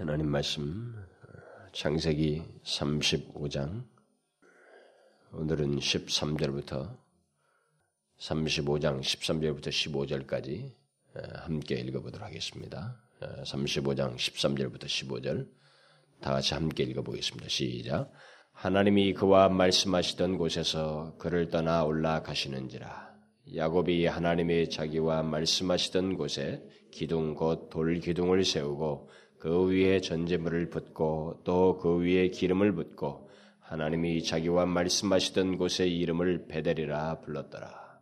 하나님 말씀 창세기 35장 오늘은 13절부터 35장 13절부터 15절까지 함께 읽어보도록 하겠습니다. 35장 13절부터 15절 다같이 함께 읽어보겠습니다. 시작. 하나님이 그와 말씀하시던 곳에서 그를 떠나 올라가시는지라 야곱이 하나님의 자기와 말씀하시던 곳에 기둥 곧 돌기둥을 세우고 그 위에 전제물을 붓고 또 그 위에 기름을 붓고 하나님이 자기와 말씀하시던 곳의 이름을 베델이라 불렀더라.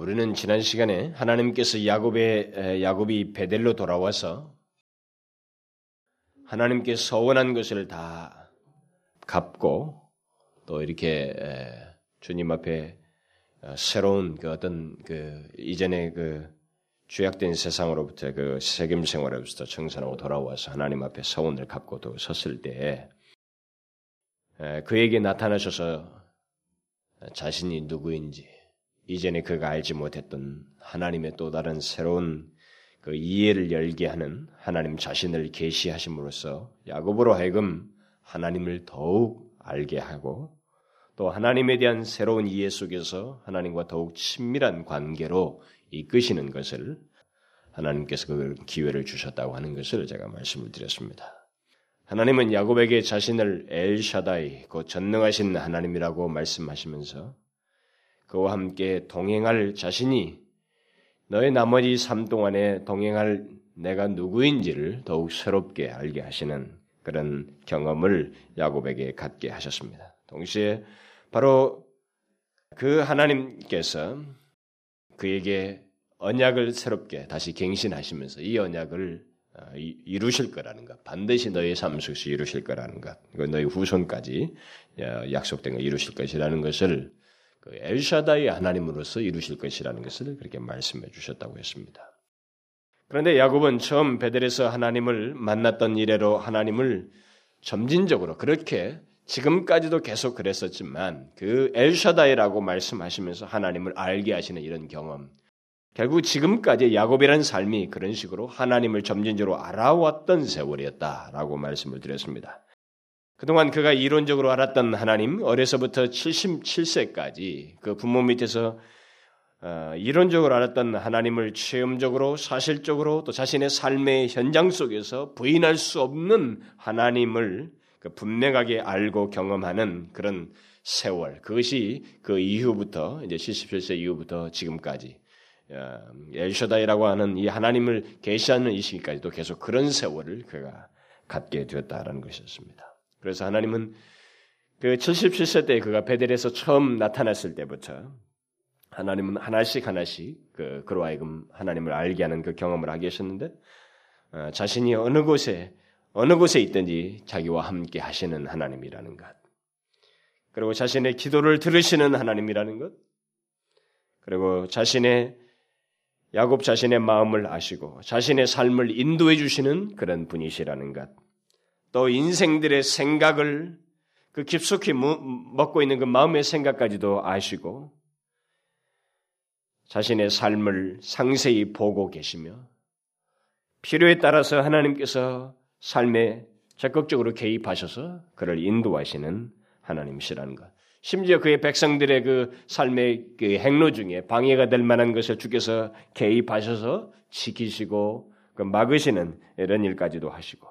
우리는 지난 시간에 하나님께서 야곱이 베델로 돌아와서 하나님께 서원한 것을 다 갚고 또 이렇게 주님 앞에 새로운 그 어떤 그 이전의 그 죄악된 세상으로부터 그 세겜 생활로부터 청산하고 돌아와서 하나님 앞에 서원을 갚고 또 섰을 때에 그에게 나타나셔서 자신이 누구인지 이전에 그가 알지 못했던 하나님의 또 다른 새로운 그 이해를 열게 하는 하나님 자신을 계시하심으로써 야곱으로 하여금 하나님을 더욱 알게 하고 또 하나님에 대한 새로운 이해 속에서 하나님과 더욱 친밀한 관계로 이끄시는 것을 하나님께서 그 기회를 주셨다고 하는 것을 제가 말씀을 드렸습니다. 하나님은 야곱에게 자신을 엘샤다이 곧 전능하신 하나님이라고 말씀하시면서 그와 함께 동행할 자신이 너의 나머지 삶 동안에 동행할 내가 누구인지를 더욱 새롭게 알게 하시는 그런 경험을 야곱에게 갖게 하셨습니다. 동시에 바로 그 하나님께서 그에게 언약을 새롭게 다시 갱신하시면서 이 언약을 이루실 거라는 것, 반드시 너의 삶 속에서 이루실 거라는 것, 너의 후손까지 약속된 걸 이루실 것이라는 것을 엘샤다이 하나님으로서 이루실 것이라는 것을 그렇게 말씀해 주셨다고 했습니다. 그런데 야곱은 처음 베델에서 하나님을 만났던 이래로 하나님을 점진적으로 그렇게 지금까지도 계속 그랬었지만 그 엘샤다이라고 말씀하시면서 하나님을 알게 하시는 이런 경험, 결국 지금까지 야곱이라는 삶이 그런 식으로 하나님을 점진적으로 알아왔던 세월이었다라고 말씀을 드렸습니다. 그동안 그가 이론적으로 알았던 하나님, 어려서부터 77세까지 그 부모 밑에서 이론적으로 알았던 하나님을 체험적으로, 사실적으로 또 자신의 삶의 현장 속에서 부인할 수 없는 하나님을 분명하게 알고 경험하는 그런 세월, 그것이 그 이후부터 이제 77세 이후부터 지금까지 엘샤다이라고 하는 이 하나님을 계시하는 이 시기까지도 계속 그런 세월을 그가 갖게 되었다라는 것이었습니다. 그래서 하나님은 그 77세 때 그가 베델에서 처음 나타났을 때부터 하나님은 하나씩 그로 하여금 하나님을 알게 하는 그 경험을 하게 하셨는데 자신이 어느 곳에 있든지 자기와 함께 하시는 하나님이라는 것, 그리고 자신의 기도를 들으시는 하나님이라는 것, 그리고 야곱 자신의 마음을 아시고 자신의 삶을 인도해 주시는 그런 분이시라는 것, 또 인생들의 생각을 그 깊숙이 먹고 있는 그 마음의 생각까지도 아시고 자신의 삶을 상세히 보고 계시며 필요에 따라서 하나님께서 삶에 적극적으로 개입하셔서 그를 인도하시는 하나님이시라는 것, 심지어 그의 백성들의 그 삶의 그 행로 중에 방해가 될 만한 것을 주께서 개입하셔서 지키시고 그 막으시는 이런 일까지도 하시고,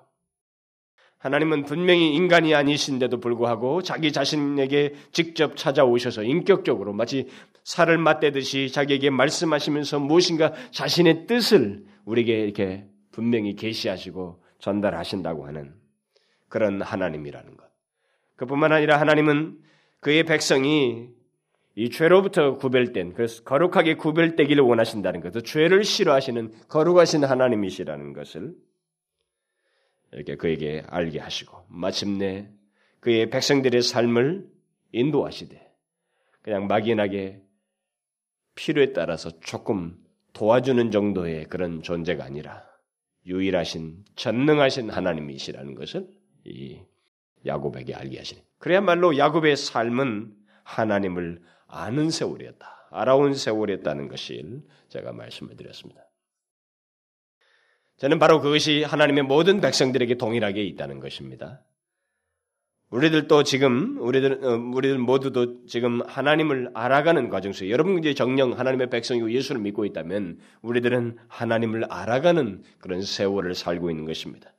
하나님은 분명히 인간이 아니신데도 불구하고 자기 자신에게 직접 찾아오셔서 인격적으로 마치 살을 맞대듯이 자기에게 말씀하시면서 무엇인가 자신의 뜻을 우리에게 이렇게 분명히 계시하시고 전달하신다고 하는 그런 하나님이라는 것. 그뿐만 아니라 하나님은 그의 백성이 이 죄로부터 구별된, 그래서 거룩하게 구별되기를 원하신다는 것, 죄를 싫어하시는 거룩하신 하나님이시라는 것을 이렇게 그에게 알게 하시고 마침내 그의 백성들의 삶을 인도하시되 그냥 막연하게 필요에 따라서 조금 도와주는 정도의 그런 존재가 아니라 유일하신 전능하신 하나님이시라는 것을 이 야곱에게 알게 하시네. 그야말로 야곱의 삶은 하나님을 아는 세월이었다, 알아온 세월이었다는 것을 제가 말씀을 드렸습니다. 저는 바로 그것이 하나님의 모든 백성들에게 동일하게 있다는 것입니다. 우리들도 지금 우리들 모두도 지금 하나님을 알아가는 과정 속에 여러분 이제 정녕 하나님의 백성이고 예수를 믿고 있다면 우리들은 하나님을 알아가는 그런 세월을 살고 있는 것입니다.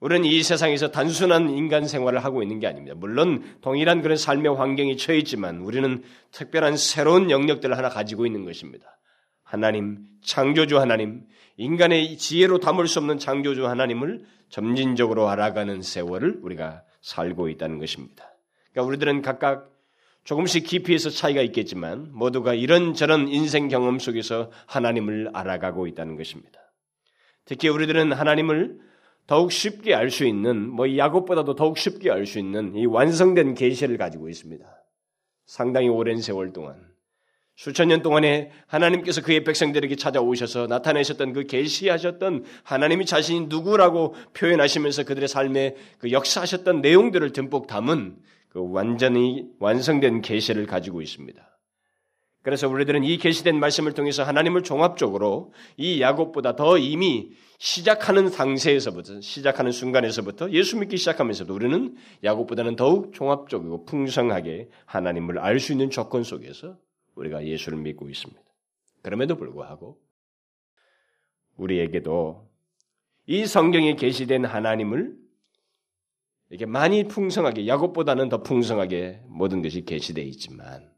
우리는 이 세상에서 단순한 인간 생활을 하고 있는 게 아닙니다. 물론 동일한 그런 삶의 환경이 처해 있지만 우리는 특별한 새로운 영역들을 하나 가지고 있는 것입니다. 하나님, 창조주 하나님, 인간의 지혜로 담을 수 없는 창조주 하나님을 점진적으로 알아가는 세월을 우리가 살고 있다는 것입니다. 그러니까 우리들은 각각 조금씩 깊이에서 차이가 있겠지만 모두가 이런저런 인생 경험 속에서 하나님을 알아가고 있다는 것입니다. 특히 우리들은 하나님을 더욱 쉽게 알 수 있는 야곱보다도 더욱 쉽게 알 수 있는 이 완성된 계시를 가지고 있습니다. 상당히 오랜 세월 동안 수천 년 동안에 하나님께서 그의 백성들에게 찾아오셔서 나타내셨던 그 계시하셨던 하나님이 자신이 누구라고 표현하시면서 그들의 삶에 그 역사하셨던 내용들을 듬뿍 담은 그 완전히 완성된 계시를 가지고 있습니다. 그래서 우리들은 이 계시된 말씀을 통해서 하나님을 종합적으로 이 야곱보다 더 이미 시작하는 상세에서부터 시작하는 순간에서부터 예수 믿기 시작하면서도 우리는 야곱보다는 더욱 종합적이고 풍성하게 하나님을 알 수 있는 조건 속에서 우리가 예수를 믿고 있습니다. 그럼에도 불구하고 우리에게도 이 성경에 계시된 하나님을 이렇게 많이 풍성하게 야곱보다는 더 풍성하게 모든 것이 계시되어 있지만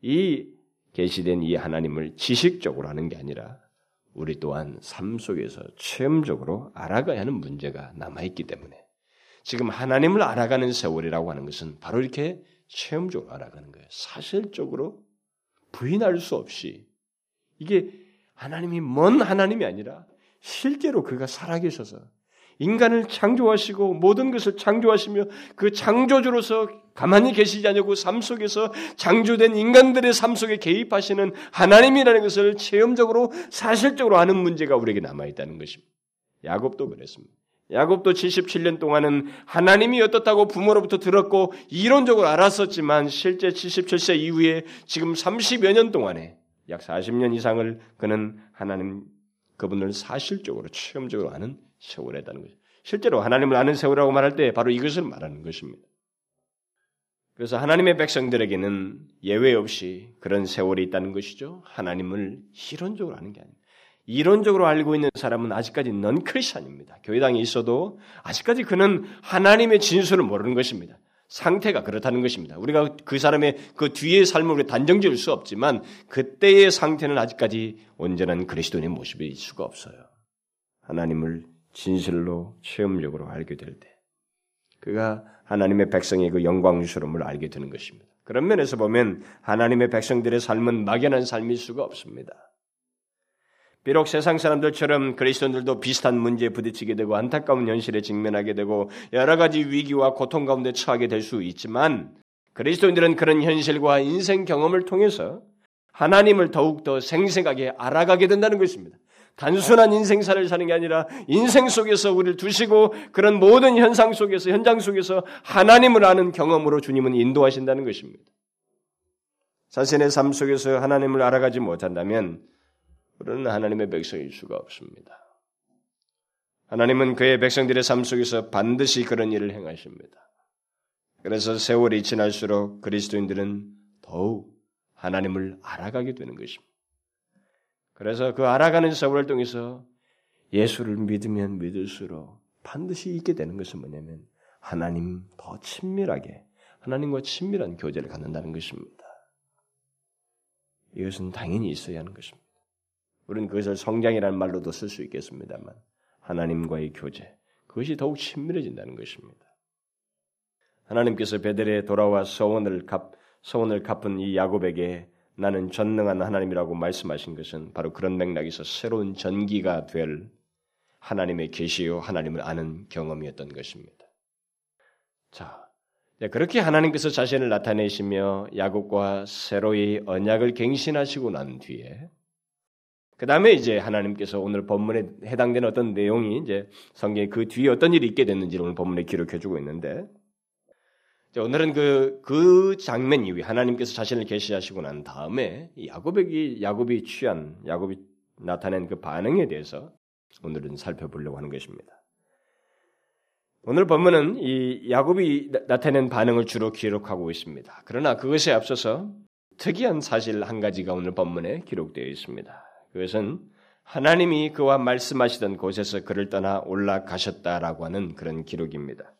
이 계시된 이 하나님을 지식적으로 하는 게 아니라 우리 또한 삶 속에서 체험적으로 알아가야 하는 문제가 남아있기 때문에 지금 하나님을 알아가는 세월이라고 하는 것은 바로 이렇게 체험적으로 알아가는 거예요. 사실적으로 부인할 수 없이 이게 하나님이 먼 하나님이 아니라 실제로 그가 살아계셔서 인간을 창조하시고 모든 것을 창조하시며 그 창조주로서 가만히 계시지 않고 삶 속에서 창조된 인간들의 삶 속에 개입하시는 하나님이라는 것을 체험적으로 사실적으로 아는 문제가 우리에게 남아있다는 것입니다. 야곱도 그랬습니다. 야곱도 77년 동안은 하나님이 어떻다고 부모로부터 들었고 이론적으로 알았었지만 실제 77세 이후에 지금 30여 년 동안에 약 40년 이상을 그는 하나님 그분을 사실적으로 체험적으로 아는 세월이라는 것입니다. 실제로 하나님을 아는 세월이라고 말할 때 바로 이것을 말하는 것입니다. 그래서 하나님의 백성들에게는 예외 없이 그런 세월이 있다는 것이죠. 하나님을 이론적으로 아는 게 아닙니다. 이론적으로 알고 있는 사람은 아직까지 non-Christian입니다. 교회당에 있어도 아직까지 그는 하나님의 진술을 모르는 것입니다. 상태가 그렇다는 것입니다. 우리가 그 사람의 그 뒤의 삶을 단정 지을 수 없지만 그때의 상태는 아직까지 온전한 그리스도인의 모습일 수가 없어요. 하나님을 진실로 체험적으로 알게 될 때 그가 하나님의 백성의 그 영광스러움을 알게 되는 것입니다. 그런 면에서 보면 하나님의 백성들의 삶은 막연한 삶일 수가 없습니다. 비록 세상 사람들처럼 그리스도인들도 비슷한 문제에 부딪히게 되고 안타까운 현실에 직면하게 되고 여러 가지 위기와 고통 가운데 처하게 될 수 있지만 그리스도인들은 그런 현실과 인생 경험을 통해서 하나님을 더욱더 생생하게 알아가게 된다는 것입니다. 단순한 인생사를 사는 게 아니라 인생 속에서 우리를 두시고 그런 모든 현장 속에서 하나님을 아는 경험으로 주님은 인도하신다는 것입니다. 자신의 삶 속에서 하나님을 알아가지 못한다면 우리는 하나님의 백성일 수가 없습니다. 하나님은 그의 백성들의 삶 속에서 반드시 그런 일을 행하십니다. 그래서 세월이 지날수록 그리스도인들은 더욱 하나님을 알아가게 되는 것입니다. 그래서 그 알아가는 세월을 통해서 예수를 믿으면 믿을수록 반드시 있게 되는 것은 뭐냐면 하나님 더 친밀하게 하나님과 친밀한 교제를 갖는다는 것입니다. 이것은 당연히 있어야 하는 것입니다. 우리는 그것을 성장이라는 말로도 쓸 수 있겠습니다만 하나님과의 교제, 그것이 더욱 친밀해진다는 것입니다. 하나님께서 베델에 돌아와 서원을 갚은 이 야곱에게 나는 전능한 하나님이라고 말씀하신 것은 바로 그런 맥락에서 새로운 전기가 될 하나님의 계시요 하나님을 아는 경험이었던 것입니다. 자, 그렇게 하나님께서 자신을 나타내시며 야곱과 새로이 언약을 갱신하시고 난 뒤에 그 다음에 이제 하나님께서 오늘 본문에 해당되는 어떤 내용이 이제 성경에 그 뒤에 어떤 일이 있게 됐는지 오늘 본문에 기록해주고 있는데 오늘은 그 장면 이후에 하나님께서 자신을 계시하시고 난 다음에 야곱이 나타낸 그 반응에 대해서 오늘은 살펴보려고 하는 것입니다. 오늘 본문은 이 야곱이 나타낸 반응을 주로 기록하고 있습니다. 그러나 그것에 앞서서 특이한 사실 한 가지가 오늘 본문에 기록되어 있습니다. 그것은 하나님이 그와 말씀하시던 곳에서 그를 떠나 올라가셨다라고 하는 그런 기록입니다.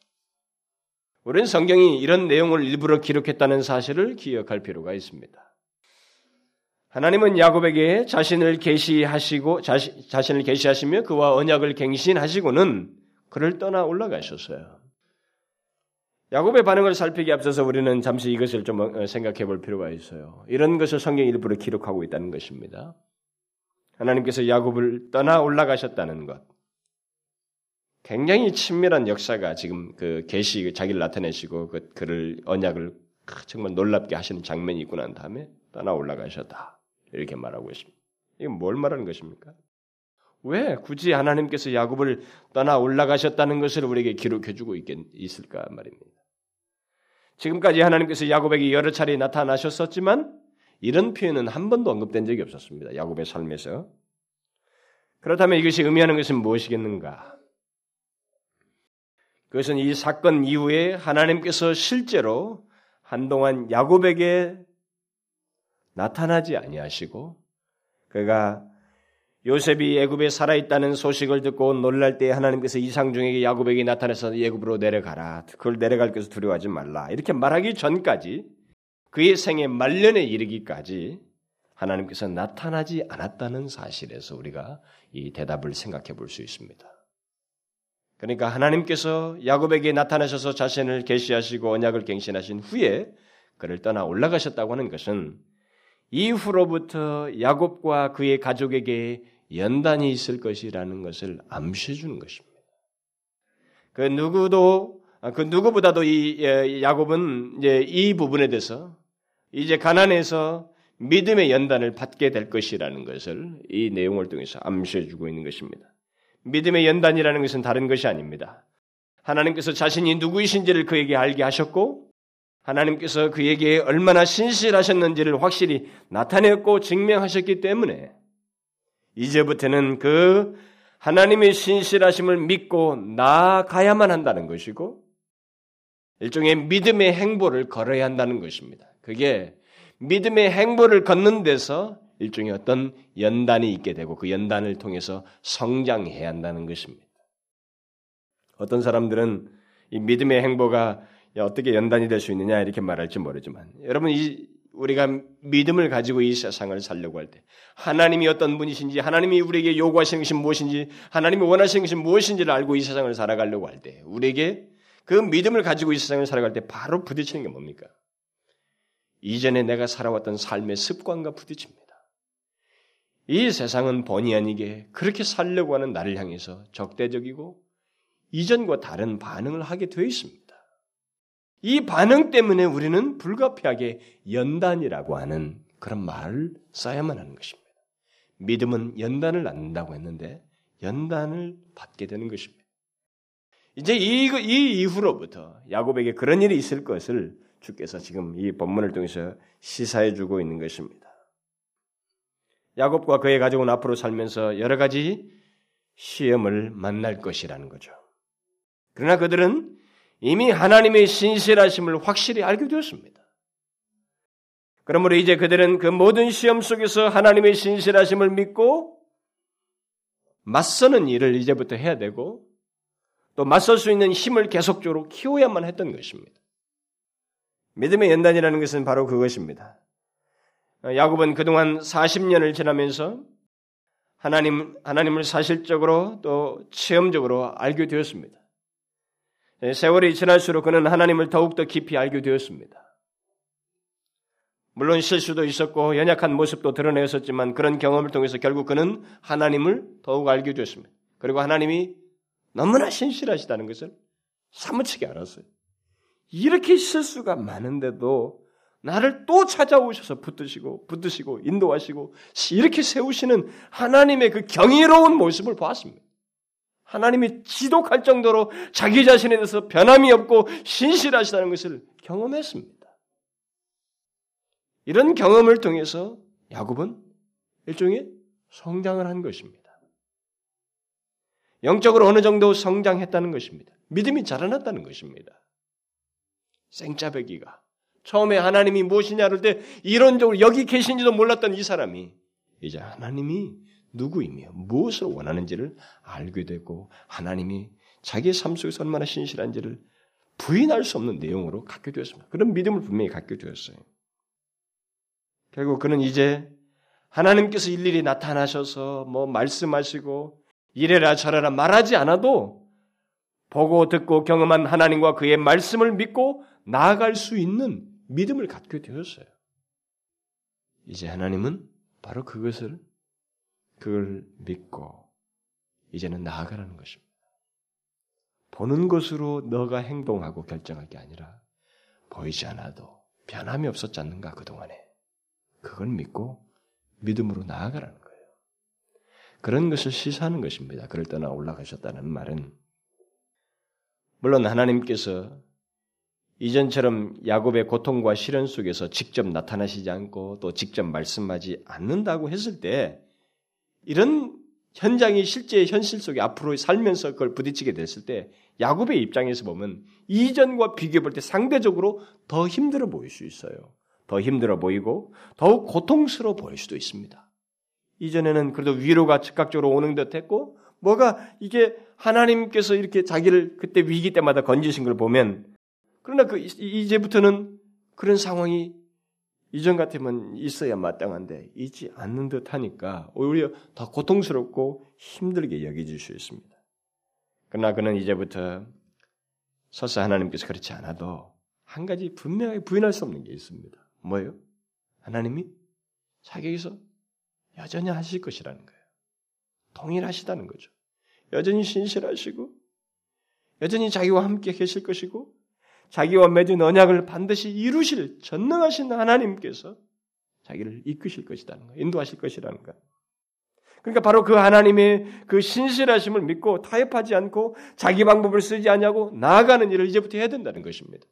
우리는 성경이 이런 내용을 일부러 기록했다는 사실을 기억할 필요가 있습니다. 하나님은 야곱에게 자신을 계시하시고 자신을 계시하시며 그와 언약을 갱신하시고는 그를 떠나 올라가셨어요. 야곱의 반응을 살피기 앞서서 우리는 잠시 이것을 좀 생각해 볼 필요가 있어요. 이런 것을 성경이 일부러 기록하고 있다는 것입니다. 하나님께서 야곱을 떠나 올라가셨다는 것. 굉장히 친밀한 역사가 지금 그 계시 자기를 나타내시고 그를 언약을 정말 놀랍게 하시는 장면이 있고 난 다음에 떠나 올라가셨다. 이렇게 말하고 있습니다. 이게 뭘 말하는 것입니까? 왜 굳이 하나님께서 야곱을 떠나 올라가셨다는 것을 우리에게 기록해주고 있을까 말입니다. 지금까지 하나님께서 야곱에게 여러 차례 나타나셨었지만 이런 표현은 한 번도 언급된 적이 없었습니다. 야곱의 삶에서. 그렇다면 이것이 의미하는 것은 무엇이겠는가? 그것은 이 사건 이후에 하나님께서 실제로 한동안 야곱에게 나타나지 아니하시고 그가 요셉이 애굽에 살아있다는 소식을 듣고 놀랄 때 하나님께서 이상중에게 야곱에게 나타나서 애굽으로 내려가라. 그걸 내려갈 것을 두려워하지 말라. 이렇게 말하기 전까지 그의 생애 말년에 이르기까지 하나님께서 나타나지 않았다는 사실에서 우리가 이 대답을 생각해 볼 수 있습니다. 그러니까 하나님께서 야곱에게 나타나셔서 자신을 계시하시고 언약을 갱신하신 후에 그를 떠나 올라가셨다고 하는 것은 이후로부터 야곱과 그의 가족에게 연단이 있을 것이라는 것을 암시해 주는 것입니다. 그 누구보다도 이 야곱은 이제 이 부분에 대해서 이제 가나안에서 믿음의 연단을 받게 될 것이라는 것을 이 내용을 통해서 암시해 주고 있는 것입니다. 믿음의 연단이라는 것은 다른 것이 아닙니다. 하나님께서 자신이 누구이신지를 그에게 알게 하셨고 하나님께서 그에게 얼마나 신실하셨는지를 확실히 나타냈고 증명하셨기 때문에 이제부터는 그 하나님의 신실하심을 믿고 나아가야만 한다는 것이고 일종의 믿음의 행보를 걸어야 한다는 것입니다. 그게 믿음의 행보를 걷는 데서 일종의 어떤 연단이 있게 되고 그 연단을 통해서 성장해야 한다는 것입니다. 어떤 사람들은 이 믿음의 행보가 어떻게 연단이 될 수 있느냐 이렇게 말할지 모르지만 여러분 우리가 믿음을 가지고 이 세상을 살려고 할 때 하나님이 어떤 분이신지 하나님이 우리에게 요구하시는 것이 무엇인지 하나님이 원하시는 것이 무엇인지를 알고 이 세상을 살아가려고 할 때 우리에게 그 믿음을 가지고 이 세상을 살아갈 때 바로 부딪히는 게 뭡니까? 이전에 내가 살아왔던 삶의 습관과 부딪힙니다. 이 세상은 본의 아니게 그렇게 살려고 하는 나를 향해서 적대적이고 이전과 다른 반응을 하게 되어 있습니다. 이 반응 때문에 우리는 불가피하게 연단이라고 하는 그런 말을 써야만 하는 것입니다. 믿음은 연단을 낳는다고 했는데 연단을 받게 되는 것입니다. 이제 이 이후로부터 야곱에게 그런 일이 있을 것을 주께서 지금 이 본문을 통해서 시사해주고 있는 것입니다. 야곱과 그의 가족은 앞으로 살면서 여러 가지 시험을 만날 것이라는 거죠. 그러나 그들은 이미 하나님의 신실하심을 확실히 알게 되었습니다. 그러므로 이제 그들은 그 모든 시험 속에서 하나님의 신실하심을 믿고 맞서는 일을 이제부터 해야 되고 또 맞설 수 있는 힘을 계속적으로 키워야만 했던 것입니다. 믿음의 연단이라는 것은 바로 그것입니다. 야곱은 그동안 40년을 지나면서 하나님을 사실적으로 또 체험적으로 알게 되었습니다. 세월이 지날수록 그는 하나님을 더욱더 깊이 알게 되었습니다. 물론 실수도 있었고 연약한 모습도 드러내었었지만 그런 경험을 통해서 결국 그는 하나님을 더욱 알게 되었습니다. 그리고 하나님이 너무나 신실하시다는 것을 사무치게 알았어요. 이렇게 실수가 많은데도 나를 또 찾아오셔서 붙드시고 인도하시고 이렇게 세우시는 하나님의 그 경이로운 모습을 보았습니다. 하나님이 지독할 정도로 자기 자신에 대해서 변함이 없고 신실하시다는 것을 경험했습니다. 이런 경험을 통해서 야곱은 일종의 성장을 한 것입니다. 영적으로 어느 정도 성장했다는 것입니다. 믿음이 자라났다는 것입니다. 생짜배기가 처음에 하나님이 무엇이냐 할 때 이론적으로 여기 계신지도 몰랐던 이 사람이 이제 하나님이 누구이며 무엇을 원하는지를 알게 되고 하나님이 자기의 삶 속에서 얼마나 신실한지를 부인할 수 없는 내용으로 갖게 되었습니다. 그런 믿음을 분명히 갖게 되었어요. 결국 그는 이제 하나님께서 일일이 나타나셔서 말씀하시고 이래라 저래라 말하지 않아도 보고 듣고 경험한 하나님과 그의 말씀을 믿고 나아갈 수 있는 믿음을 갖게 되었어요. 이제 하나님은 바로 그걸 믿고 이제는 나아가라는 것입니다. 보는 것으로 너가 행동하고 결정할 게 아니라 보이지 않아도 변함이 없었지 않는가 그동안에. 그걸 믿고 믿음으로 나아가라는 거예요. 그런 것을 시사하는 것입니다. 그를 떠나 올라가셨다는 말은 물론 하나님께서 이전처럼 야곱의 고통과 시련 속에서 직접 나타나시지 않고 또 직접 말씀하지 않는다고 했을 때 이런 현장이 실제 현실 속에 앞으로 살면서 그걸 부딪히게 됐을 때 야곱의 입장에서 보면 이전과 비교해 볼 때 상대적으로 더 힘들어 보일 수 있어요. 더 힘들어 보이고 더욱 고통스러워 보일 수도 있습니다. 이전에는 그래도 위로가 즉각적으로 오는 듯했고 뭐가 이게 하나님께서 이렇게 자기를 그때 위기 때마다 건지신 걸 보면 그러나 이제부터는 그런 상황이 이전 같으면 있어야 마땅한데 있지 않는 듯하니까 오히려 더 고통스럽고 힘들게 여겨질 수 있습니다. 그러나 그는 이제부터 설사 하나님께서 그렇지 않아도 한 가지 분명히 부인할 수 없는 게 있습니다. 뭐예요? 하나님이 자기에게서 여전히 하실 것이라는 거예요. 동일하시다는 거죠. 여전히 신실하시고 여전히 자기와 함께 계실 것이고 자기와 맺은 언약을 반드시 이루실 전능하신 하나님께서 자기를 이끄실 것이라는 거, 인도하실 것이라는 거. 그러니까 바로 그 하나님의 그 신실하심을 믿고 타협하지 않고 자기 방법을 쓰지 않냐고 나아가는 일을 이제부터 해야 된다는 것입니다.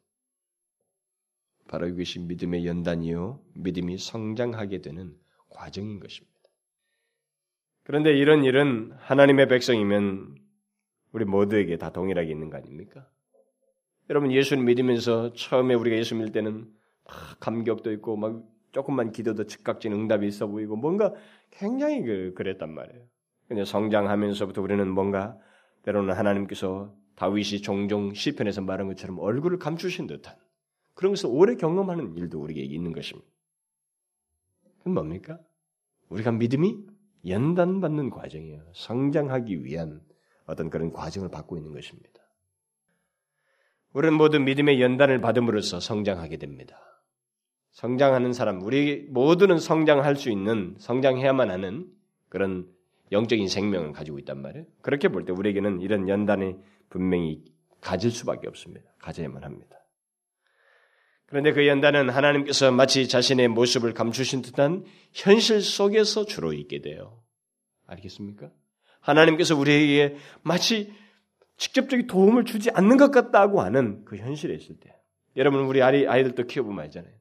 바로 이것이 믿음의 연단이요, 믿음이 성장하게 되는 과정인 것입니다. 그런데 이런 일은 하나님의 백성이면 우리 모두에게 다 동일하게 있는 거 아닙니까? 여러분 예수를 믿으면서 처음에 우리가 예수 믿을 때는 감격도 있고 조금만 기도도 즉각적인 응답이 있어 보이고 뭔가 굉장히 그랬단 말이에요. 근데 성장하면서부터 우리는 뭔가 때로는 하나님께서 다윗이 종종 시편에서 말한 것처럼 얼굴을 감추신 듯한 그러면서 오래 경험하는 일도 우리에게 있는 것입니다. 그건 뭡니까? 우리가 믿음이 연단받는 과정이에요. 성장하기 위한 어떤 그런 과정을 받고 있는 것입니다. 우리는 모두 믿음의 연단을 받음으로써 성장하게 됩니다. 성장하는 사람, 우리 모두는 성장할 수 있는, 성장해야만 하는 그런 영적인 생명을 가지고 있단 말이에요. 그렇게 볼 때 우리에게는 이런 연단이 분명히 가질 수밖에 없습니다. 가져야만 합니다. 그런데 그 연단은 하나님께서 마치 자신의 모습을 감추신 듯한 현실 속에서 주로 있게 돼요. 알겠습니까? 하나님께서 우리에게 마치 직접적인 도움을 주지 않는 것 같다고 하는 그 현실에 있을 때 여러분 우리 아이들도 키워보면 알잖아요.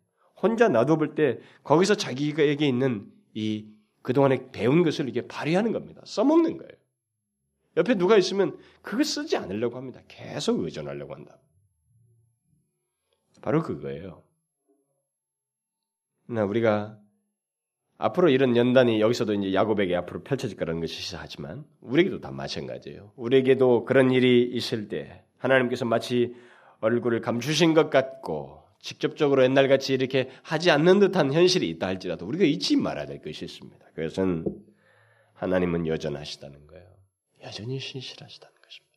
혼자 놔둬볼 때 거기서 자기에게 있는 이 그동안에 배운 것을 이렇게 발휘하는 겁니다. 써먹는 거예요. 옆에 누가 있으면 그걸 쓰지 않으려고 합니다. 계속 의존하려고 한다. 바로 그거예요. 그러나 우리가 앞으로 이런 연단이 여기서도 이제 야곱에게 앞으로 펼쳐질 거라는 것이 시사하지만 우리에게도 다 마찬가지예요. 우리에게도 그런 일이 있을 때 하나님께서 마치 얼굴을 감추신 것 같고 직접적으로 옛날같이 이렇게 하지 않는 듯한 현실이 있다 할지라도 우리가 잊지 말아야 될 것이 있습니다. 그것은 하나님은 여전하시다는 거예요. 여전히 신실하시다는 것입니다.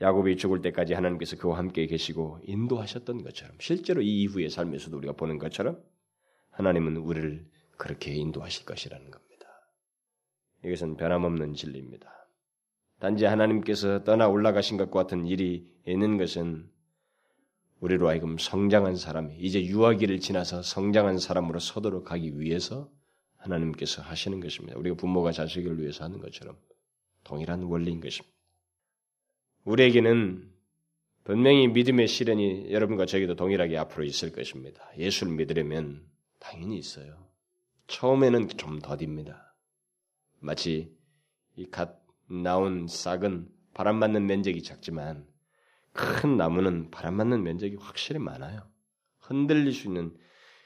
야곱이 죽을 때까지 하나님께서 그와 함께 계시고 인도하셨던 것처럼 실제로 이 이후의 삶에서도 우리가 보는 것처럼 하나님은 우리를 그렇게 인도하실 것이라는 겁니다. 이것은 변함없는 진리입니다. 단지 하나님께서 떠나 올라가신 것과 같은 일이 있는 것은 우리로 하여금 성장한 사람이 이제 유아기를 지나서 성장한 사람으로 서도록 가기 위해서 하나님께서 하시는 것입니다. 우리가 부모가 자식을 위해서 하는 것처럼 동일한 원리인 것입니다. 우리에게는 분명히 믿음의 시련이 여러분과 저에게도 동일하게 앞으로 있을 것입니다. 예수를 믿으려면 당연히 있어요. 처음에는 좀 더딥니다. 마치 이 갓 나온 싹은 바람맞는 면적이 작지만 큰 나무는 바람맞는 면적이 확실히 많아요. 흔들릴 수 있는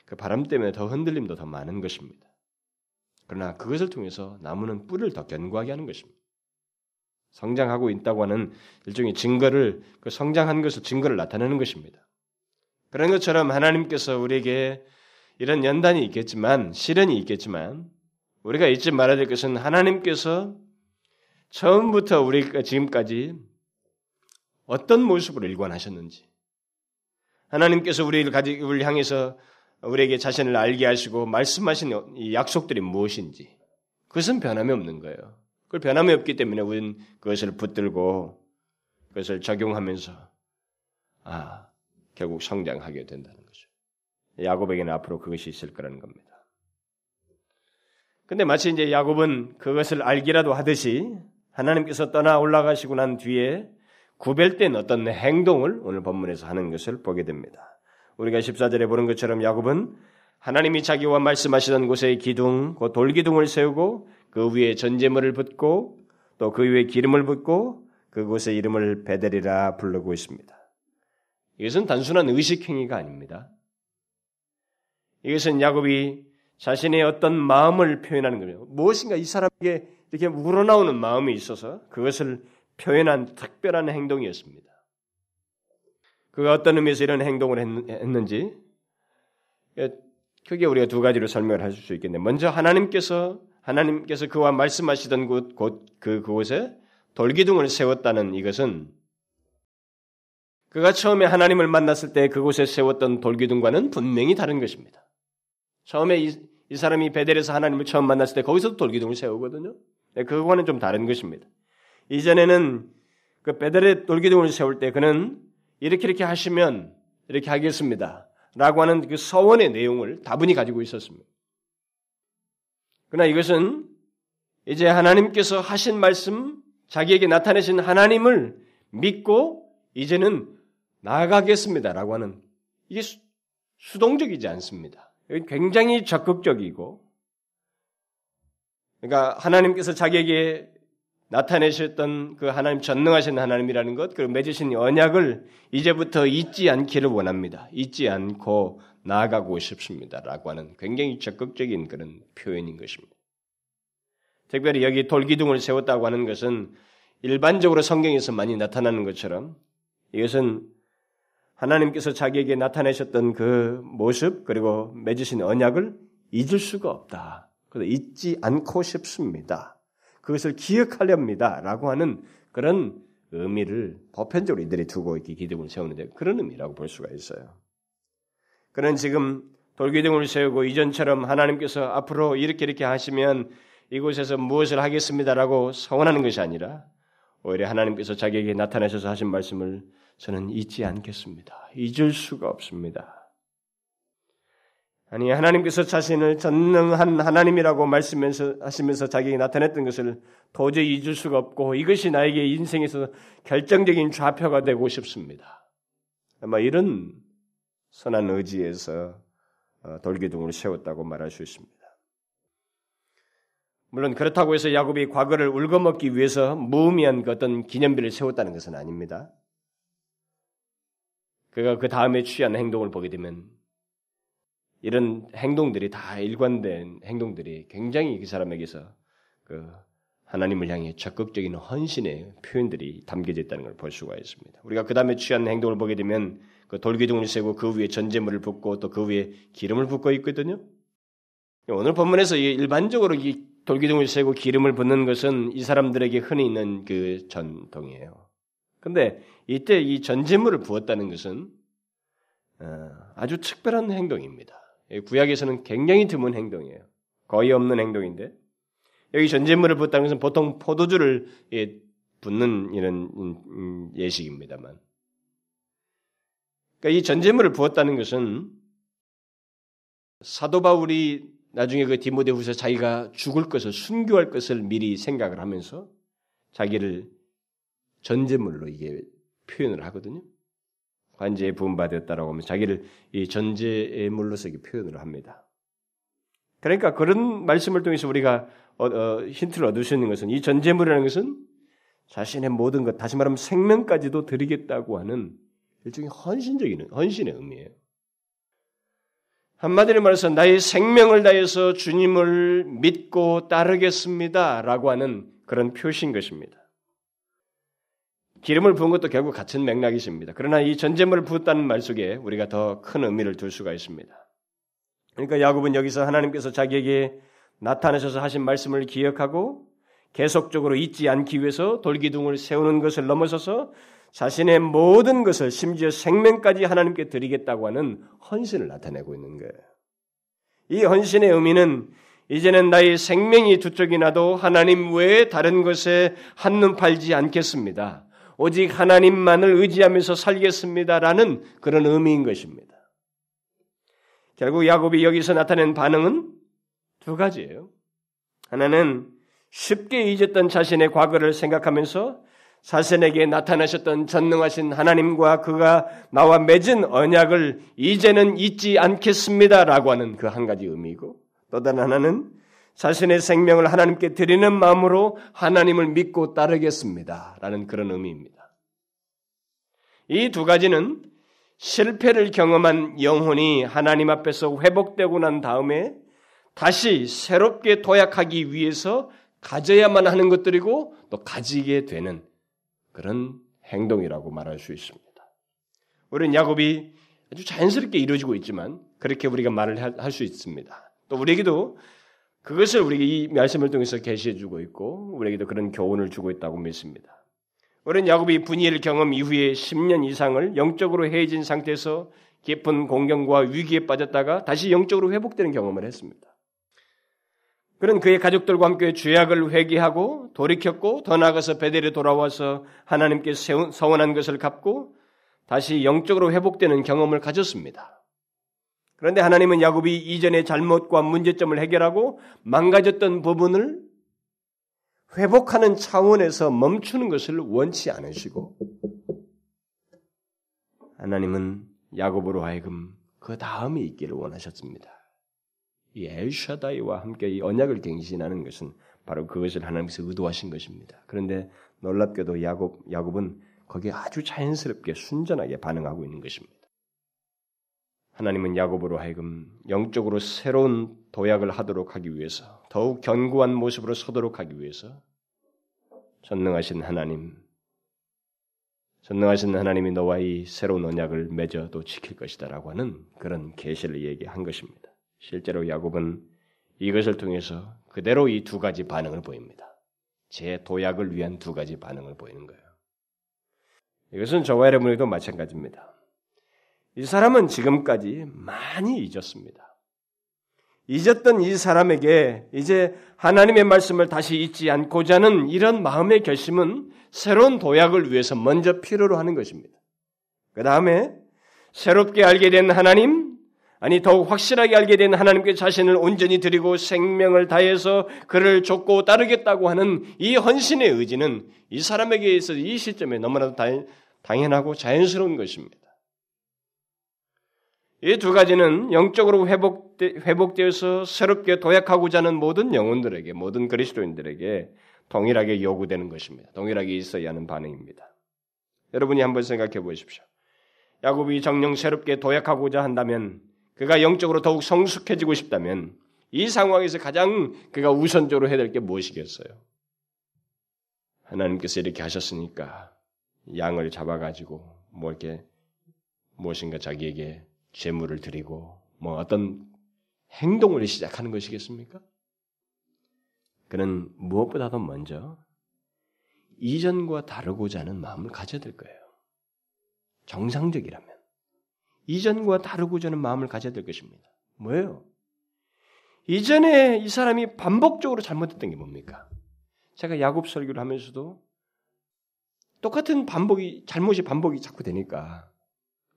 그 바람 때문에 더 흔들림도 더 많은 것입니다. 그러나 그것을 통해서 나무는 뿌리를 더 견고하게 하는 것입니다. 성장하고 있다고 하는 일종의 증거를, 그 성장한 것을 증거를 나타내는 것입니다. 그런 것처럼 하나님께서 우리에게 이런 연단이 있겠지만, 시련이 있겠지만, 우리가 잊지 말아야 될 것은 하나님께서 처음부터 우리가 지금까지 어떤 모습으로 일관하셨는지, 하나님께서 우리를 향해서 우리에게 자신을 알게 하시고 말씀하신 이 약속들이 무엇인지, 그것은 변함이 없는 거예요. 그걸 변함이 없기 때문에 우리는 그것을 붙들고 그것을 적용하면서 결국 성장하게 된다는 거죠. 야곱에게는 앞으로 그것이 있을 거라는 겁니다. 근데 마치 이제 야곱은 그것을 알기라도 하듯이 하나님께서 떠나 올라가시고 난 뒤에 구별된 어떤 행동을 오늘 본문에서 하는 것을 보게 됩니다. 우리가 14절에 보는 것처럼 야곱은 하나님이 자기와 말씀하시던 곳에 기둥, 그 돌기둥을 세우고 그 위에 전제물을 붓고 또 그 위에 기름을 붓고 그곳의 이름을 베델이라 부르고 있습니다. 이것은 단순한 의식행위가 아닙니다. 이것은 야곱이 자신의 어떤 마음을 표현하는 겁니다. 무엇인가 이 사람에게 이렇게 우러나오는 마음이 있어서 그것을 표현한 특별한 행동이었습니다. 그가 어떤 의미에서 이런 행동을 했는지 크게 우리가 두 가지로 설명을 할 수 있겠네요. 먼저 하나님께서 그와 말씀하시던 그곳에 돌기둥을 세웠다는 이것은 그가 처음에 하나님을 만났을 때 그곳에 세웠던 돌기둥과는 분명히 다른 것입니다. 처음에 이 사람이 베델에서 하나님을 처음 만났을 때 거기서도 돌기둥을 세우거든요. 그거와는 좀 다른 것입니다. 이전에는 그 베델에 돌기둥을 세울 때 그는 이렇게 하시면 이렇게 하겠습니다 라고 하는 그 서원의 내용을 다분히 가지고 있었습니다. 그러나 이것은 이제 하나님께서 하신 말씀, 자기에게 나타내신 하나님을 믿고 이제는 나아가겠습니다라고 하는, 이게 수동적이지 않습니다. 굉장히 적극적이고, 그러니까 하나님께서 자기에게 나타내셨던 그 하나님, 전능하신 하나님이라는 것, 그리고 맺으신 언약을 이제부터 잊지 않기를 원합니다. 잊지 않고 나아가고 싶습니다라고 하는 굉장히 적극적인 그런 표현인 것입니다. 특별히 여기 돌기둥을 세웠다고 하는 것은 일반적으로 성경에서 많이 나타나는 것처럼 이것은 하나님께서 자기에게 나타내셨던 그 모습, 그리고 맺으신 언약을 잊을 수가 없다. 그래서 잊지 않고 싶습니다. 그것을 기억하렵니다 라고 하는 그런 의미를 보편적으로 이들이 두고 이렇게 기둥을 세우는데 그런 의미라고 볼 수가 있어요. 그는 지금 돌기둥을 세우고 이전처럼 하나님께서 앞으로 이렇게 하시면 이곳에서 무엇을 하겠습니다라고 서원하는 것이 아니라 오히려 하나님께서 자기에게 나타나셔서 하신 말씀을 저는 잊지 않겠습니다. 잊을 수가 없습니다. 아니, 하나님께서 자신을 전능한 하나님이라고 말씀하시면서 자기에게 나타냈던 것을 도저히 잊을 수가 없고 이것이 나에게 인생에서 결정적인 좌표가 되고 싶습니다. 아마 이런 선한 의지에서 돌기둥을 세웠다고 말할 수 있습니다. 물론 그렇다고 해서 야곱이 과거를 울거먹기 위해서 무의미한 어떤 기념비를 세웠다는 것은 아닙니다. 그가 그 다음에 취한 행동을 보게 되면 이런 행동들이 다 일관된 행동들이 굉장히 그 사람에게서 그 하나님을 향해 적극적인 헌신의 표현들이 담겨져 있다는 걸 볼 수가 있습니다. 우리가 그 다음에 취한 행동을 보게 되면 그 돌기둥을 세고 그 위에 전제물을 붓고 또 그 위에 기름을 붓고 있거든요. 오늘 본문에서 일반적으로 이 돌기둥을 세고 기름을 붓는 것은 이 사람들에게 흔히 있는 그 전통이에요. 그런데 이때 이 전제물을 부었다는 것은 아주 특별한 행동입니다. 구약에서는 굉장히 드문 행동이에요. 거의 없는 행동인데 여기 전제물을 붓다는 것은 보통 포도주를 붓는 이런 예식입니다만, 그러니까 이 전제물을 부었다는 것은 사도 바울이 나중에 그 디모데후서 자기가 죽을 것을, 순교할 것을 미리 생각을 하면서 자기를 전제물로 이게 표현을 하거든요. 관제에 부음받았다라고 하면서 자기를 이 전제물로서 이렇게 표현을 합니다. 그러니까 그런 말씀을 통해서 우리가 힌트를 얻을 수 있는 것은 이 전제물이라는 것은 자신의 모든 것, 다시 말하면 생명까지도 드리겠다고 하는 일종의 헌신적인, 헌신의 의미예요. 한마디로 말해서 나의 생명을 다해서 주님을 믿고 따르겠습니다 라고 하는 그런 표시인 것입니다. 기름을 부은 것도 결국 같은 맥락이십니다. 그러나 이 전제물을 부었다는 말 속에 우리가 더 큰 의미를 둘 수가 있습니다. 그러니까 야곱은 여기서 하나님께서 자기에게 나타나셔서 하신 말씀을 기억하고 계속적으로 잊지 않기 위해서 돌기둥을 세우는 것을 넘어서서 자신의 모든 것을 심지어 생명까지 하나님께 드리겠다고 하는 헌신을 나타내고 있는 거예요. 이 헌신의 의미는 이제는 나의 생명이 두쪽이 나도 하나님 외에 다른 것에 한눈 팔지 않겠습니다. 오직 하나님만을 의지하면서 살겠습니다라는 그런 의미인 것입니다. 결국 야곱이 여기서 나타낸 반응은 두 가지예요. 하나는 쉽게 잊었던 자신의 과거를 생각하면서 자신에게 나타나셨던 전능하신 하나님과 그가 나와 맺은 언약을 이제는 잊지 않겠습니다라고 하는 그 한 가지 의미이고, 또 다른 하나는 자신의 생명을 하나님께 드리는 마음으로 하나님을 믿고 따르겠습니다라는 그런 의미입니다. 이 두 가지는 실패를 경험한 영혼이 하나님 앞에서 회복되고 난 다음에 다시 새롭게 도약하기 위해서 가져야만 하는 것들이고 또 가지게 되는 그런 행동이라고 말할 수 있습니다. 우리는 야곱이 아주 자연스럽게 이루어지고 있지만 그렇게 우리가 말을 할 수 있습니다. 또 우리에게도 그것을 우리에게 이 말씀을 통해서 계시해주고 있고 우리에게도 그런 교훈을 주고 있다고 믿습니다. 우리는 야곱이 분이엘 경험 이후에 10년 이상을 영적으로 해진 상태에서 깊은 공경과 위기에 빠졌다가 다시 영적으로 회복되는 경험을 했습니다. 그는 그의 가족들과 함께 죄악을 회개하고 돌이켰고 더 나아가서 베델에 돌아와서 하나님께 서원한 것을 갚고 다시 영적으로 회복되는 경험을 가졌습니다. 그런데 하나님은 야곱이 이전의 잘못과 문제점을 해결하고 망가졌던 부분을 회복하는 차원에서 멈추는 것을 원치 않으시고 하나님은 야곱으로 하여금 그 다음이 있기를 원하셨습니다. 이 엘샤다이와 함께 이 언약을 갱신하는 것은 바로 그것을 하나님께서 의도하신 것입니다. 그런데 놀랍게도 야곱은 거기에 아주 자연스럽게 순전하게 반응하고 있는 것입니다. 하나님은 야곱으로 하여금 영적으로 새로운 도약을 하도록 하기 위해서 더욱 견고한 모습으로 서도록 하기 위해서 전능하신 하나님이 너와 이 새로운 언약을 맺어도 지킬 것이다 라고 하는 그런 계시를 얘기한 것입니다. 실제로 야곱은 이것을 통해서 그대로 이 두 가지 반응을 보입니다. 제 도약을 위한 두 가지 반응을 보이는 거예요. 이것은 저와 여러분에게도 마찬가지입니다. 이 사람은 지금까지 많이 잊었습니다. 잊었던 이 사람에게 이제 하나님의 말씀을 다시 잊지 않고자 하는 이런 마음의 결심은 새로운 도약을 위해서 먼저 필요로 하는 것입니다. 그 다음에 새롭게 알게 된 하나님, 아니 더욱 확실하게 알게 된 하나님께 자신을 온전히 드리고 생명을 다해서 그를 좇고 따르겠다고 하는 이 헌신의 의지는 이 사람에게 있어서 이 시점에 너무나도 당연하고 자연스러운 것입니다. 이 두 가지는 영적으로 회복되어서 새롭게 도약하고자 하는 모든 영혼들에게, 모든 그리스도인들에게 동일하게 요구되는 것입니다. 동일하게 있어야 하는 반응입니다. 여러분이 한번 생각해 보십시오. 야곱이 정녕 새롭게 도약하고자 한다면, 그가 영적으로 더욱 성숙해지고 싶다면 이 상황에서 가장 그가 우선적으로 해야 될 게 무엇이겠어요? 하나님께서 이렇게 하셨으니까 양을 잡아가지고 뭐 이렇게 무엇인가 자기에게 제물을 드리고 뭐 어떤 행동을 시작하는 것이겠습니까? 그는 무엇보다도 먼저 이전과 다르고자 하는 마음을 가져야 될 거예요. 정상적이라면. 이전과 다르고자 하는 마음을 가져야 될 것입니다. 뭐예요? 이전에 이 사람이 반복적으로 잘못했던 게 뭡니까? 제가 야곱 설교를 하면서도 똑같은 잘못이 반복이 자꾸 되니까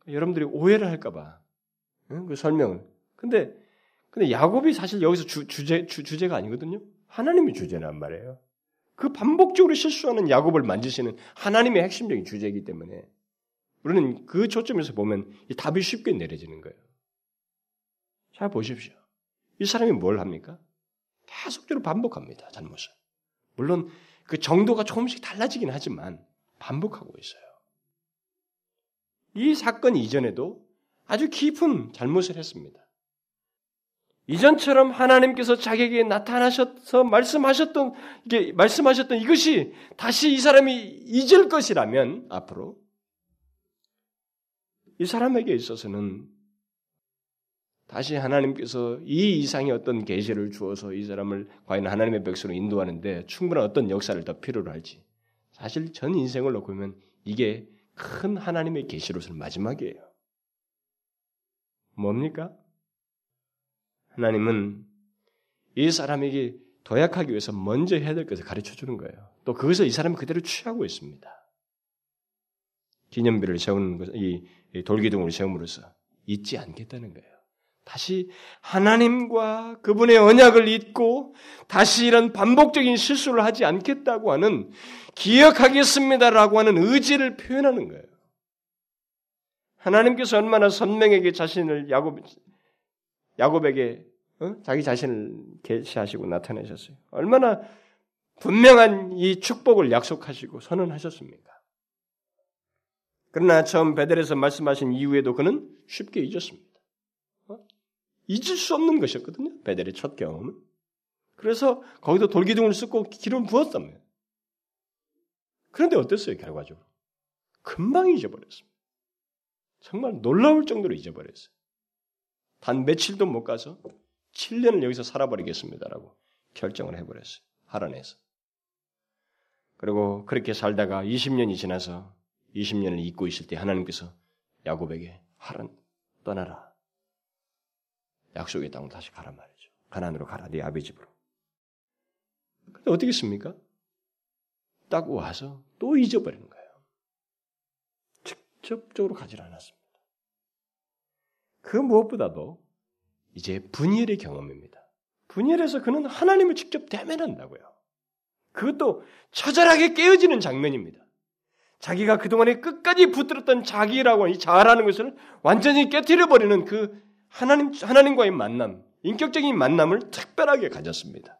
여러분들이 오해를 할까봐 그 설명을. 근데 야곱이 사실 여기서 주제가 아니거든요. 하나님이 주제란 말이에요. 그 반복적으로 실수하는 야곱을 만지시는 하나님의 핵심적인 주제이기 때문에 우리는 그 초점에서 보면 이 답이 쉽게 내려지는 거예요. 잘 보십시오. 이 사람이 뭘 합니까? 계속적으로 반복합니다. 잘못을. 물론 그 정도가 조금씩 달라지긴 하지만 반복하고 있어요. 이 사건 이전에도 아주 깊은 잘못을 했습니다. 이전처럼 하나님께서 자기에게 나타나셔서 말씀하셨던 이것이 다시 이 사람이 잊을 것이라면 앞으로 이 사람에게 있어서는 다시 하나님께서 이 이상의 어떤 계시를 주어서 이 사람을 과연 하나님의 백성으로 인도하는데 충분한 어떤 역사를 더 필요로 할지 사실 전 인생을 놓고 보면 이게 큰 하나님의 계시로서는 마지막이에요. 뭡니까? 하나님은 이 사람에게 도약하기 위해서 먼저 해야 될 것을 가르쳐주는 거예요. 또 그것을 이 사람이 그대로 취하고 있습니다. 기념비를 세우는 것, 이 돌기둥을 세움으로써 잊지 않겠다는 거예요. 다시 하나님과 그분의 언약을 잊고 다시 이런 반복적인 실수를 하지 않겠다고 하는 기억하겠습니다라고 하는 의지를 표현하는 거예요. 하나님께서 얼마나 선명하게 자신을 야곱에게 자기 자신을 계시하시고 나타내셨어요. 얼마나 분명한 이 축복을 약속하시고 선언하셨습니까? 그러나 처음 베델에서 말씀하신 이후에도 그는 쉽게 잊었습니다. 잊을 수 없는 것이었거든요. 베델의 첫 경험은. 그래서 거기도 돌기둥을 쓰고 기름을 부었답니다. 그런데 어땠어요? 결과적으로. 금방 잊어버렸습니다. 정말 놀라울 정도로 잊어버렸어요. 단 며칠도 못 가서 7년을 여기서 살아버리겠습니다라고 결정을 해버렸어요. 하란에서. 그리고 그렇게 살다가 20년이 지나서 20년을 잊고 있을 때 하나님께서 야곱에게 하란 떠나라. 약속의 땅으로 다시 가라 말이죠. 가나안으로 가라. 네 아비 집으로. 근데 어떻겠습니까? 딱 와서 또 잊어버리는 거예요. 직접적으로 가지 않았습니다. 그 무엇보다도 이제 분열의 경험입니다. 분열에서 그는 하나님을 직접 대면한다고요. 그것도 처절하게 깨어지는 장면입니다. 자기가 그동안에 끝까지 붙들었던 자기라고 하는 이 자아라는 것을 완전히 깨트려버리는 그 하나님과의 만남, 인격적인 만남을 특별하게 가졌습니다.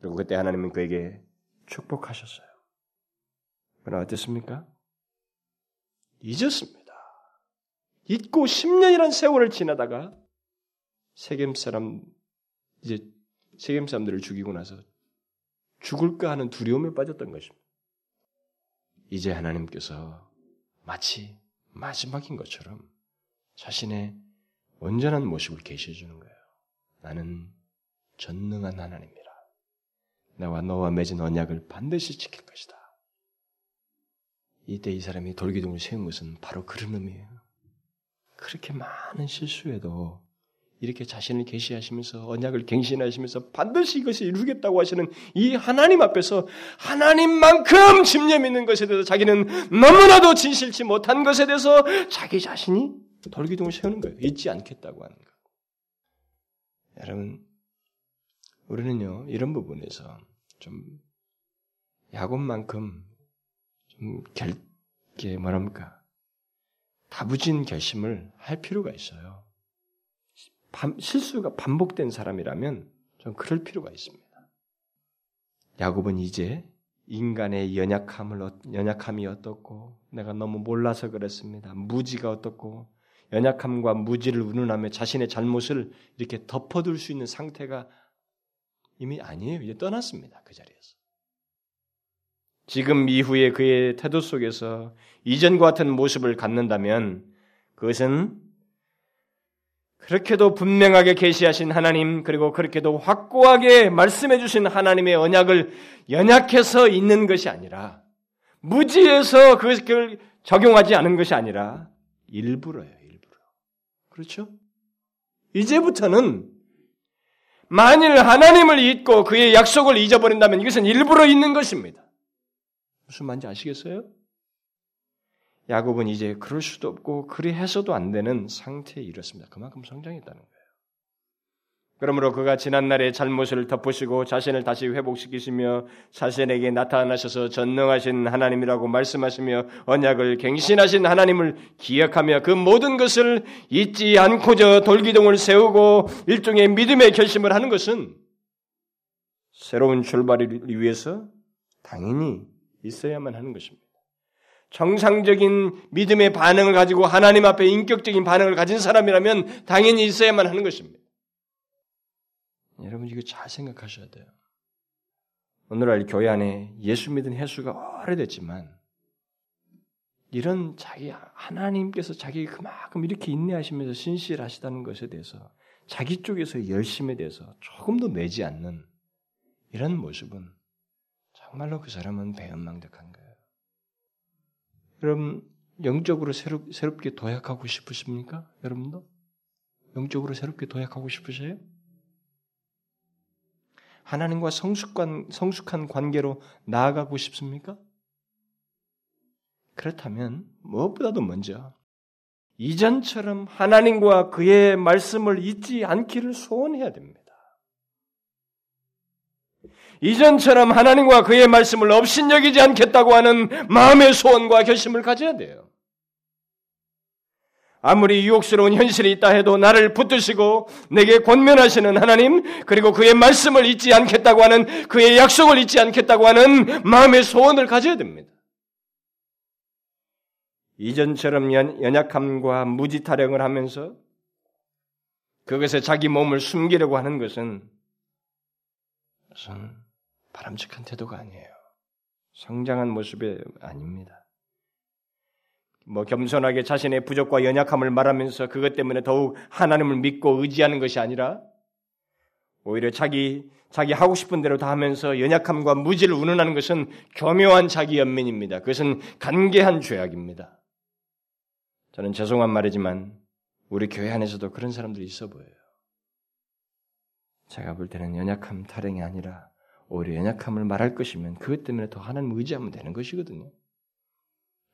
그리고 그때 하나님은 그에게 축복하셨어요. 그러나 어땠습니까? 잊었습니다. 잊고 10년이란 세월을 지나다가 세겜 사람들을 죽이고 나서 죽을까 하는 두려움에 빠졌던 것입니다. 이제 하나님께서 마치 마지막인 것처럼 자신의 온전한 모습을 계시해주는 거예요. 나는 전능한 하나님이라. 나와 너와 맺은 언약을 반드시 지킬 것이다. 이때 이 사람이 돌기둥을 세운 것은 바로 그런 의미예요. 그렇게 많은 실수에도 이렇게 자신을 계시하시면서 언약을 갱신하시면서 반드시 이것이 이루겠다고 하시는 이 하나님 앞에서 하나님만큼 집념 있는 것에 대해서 자기는 너무나도 진실치 못한 것에 대해서 자기 자신이 돌기둥을 세우는 거예요. 잊지 않겠다고 하는 거예요. 여러분, 우리는요 이런 부분에서 좀 야곱만큼 좀 다부진 결심을 할 필요가 있어요. 실수가 반복된 사람이라면 좀 그럴 필요가 있습니다. 야곱은 이제 인간의 연약함이 어떻고 내가 너무 몰라서 그랬습니다. 무지가 어떻고 연약함과 무지를 운운하며 자신의 잘못을 이렇게 덮어둘 수 있는 상태가 이미 아니에요. 이제 떠났습니다. 그 자리에서. 지금 이후에 그의 태도 속에서 이전과 같은 모습을 갖는다면 그것은 그렇게도 분명하게 계시하신 하나님 그리고 그렇게도 확고하게 말씀해 주신 하나님의 언약을 연약해서 잊는 것이 아니라 무지해서 그것을 적용하지 않은 것이 아니라 일부러예요. 일부러. 그렇죠? 이제부터는 만일 하나님을 잊고 그의 약속을 잊어버린다면 이것은 일부러 잊는 것입니다. 무슨 말인지 아시겠어요? 야곱은 이제 그럴 수도 없고 그리 해서도 안 되는 상태에 이르렀습니다. 그만큼 성장했다는 거예요. 그러므로 그가 지난날의 잘못을 덮으시고 자신을 다시 회복시키시며 자신에게 나타나셔서 전능하신 하나님이라고 말씀하시며 언약을 갱신하신 하나님을 기억하며 그 모든 것을 잊지 않고저 돌기둥을 세우고 일종의 믿음의 결심을 하는 것은 새로운 출발을 위해서 당연히 있어야만 하는 것입니다. 정상적인 믿음의 반응을 가지고 하나님 앞에 인격적인 반응을 가진 사람이라면 당연히 있어야만 하는 것입니다. 여러분 이거 잘 생각하셔야 돼요. 오늘날 교회 안에 예수 믿은 횟수가 오래됐지만 이런 자기 하나님께서 자기 그만큼 이렇게 인내하시면서 신실하시다는 것에 대해서 자기 쪽에서 열심에 대해서 조금도 내지 않는 이런 모습은 정말로 그 사람은 배은망덕한 거예요. 여러분 영적으로 새롭게 도약하고 싶으십니까? 여러분도? 영적으로 새롭게 도약하고 싶으세요? 하나님과 성숙한 관계로 나아가고 싶습니까? 그렇다면 무엇보다도 먼저 이전처럼 하나님과 그의 말씀을 잊지 않기를 소원해야 됩니다. 이전처럼 하나님과 그의 말씀을 업신여기지 않겠다고 하는 마음의 소원과 결심을 가져야 돼요. 아무리 유혹스러운 현실이 있다 해도 나를 붙드시고 내게 권면하시는 하나님, 그리고 그의 말씀을 잊지 않겠다고 하는, 그의 약속을 잊지 않겠다고 하는 마음의 소원을 가져야 됩니다. 이전처럼 연약함과 무지 타령을 하면서 그것에 자기 몸을 숨기려고 하는 것은 바람직한 태도가 아니에요. 성장한 모습이 아닙니다. 겸손하게 자신의 부족과 연약함을 말하면서 그것 때문에 더욱 하나님을 믿고 의지하는 것이 아니라 오히려 자기 하고 싶은 대로 다 하면서 연약함과 무지를 운운하는 것은 교묘한 자기 연민입니다. 그것은 간계한 죄악입니다. 저는 죄송한 말이지만 우리 교회 안에서도 그런 사람들이 있어 보여요. 제가 볼 때는 연약함 타령이 아니라 오히려 연약함을 말할 것이면 그것 때문에 더 하나님 의지하면 되는 것이거든요.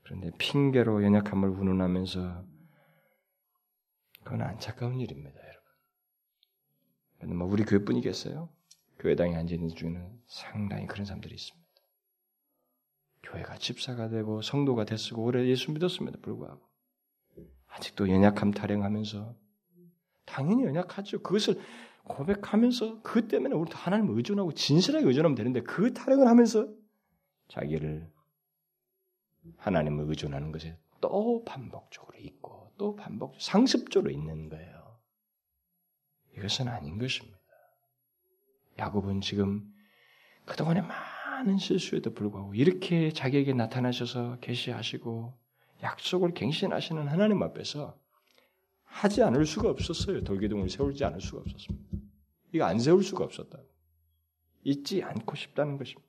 그런데 핑계로 연약함을 운운하면서 그건 안타까운 일입니다, 여러분. 우리 교회뿐이겠어요? 교회당에 앉아있는 중에는 상당히 그런 사람들이 있습니다. 교회가 집사가 되고 성도가 됐고 오래 예수 믿었음에도 불구하고 아직도 연약함 타령하면서, 당연히 연약하죠. 그것을 고백하면서 그 때문에 우리 하나님 의존하고 진실하게 의존하면 되는데 그 타령을 하면서 자기를 하나님을 의존하는 것에 또 반복적으로 있고 또 상습적으로 있는 거예요. 이것은 아닌 것입니다. 야곱은 지금 그동안의 많은 실수에도 불구하고 이렇게 자기에게 나타나셔서 계시하시고 약속을 갱신하시는 하나님 앞에서 하지 않을 수가 없었어요. 돌기둥을 세우지 않을 수가 없었습니다. 이거 안 세울 수가 없었다고. 잊지 않고 싶다는 것입니다.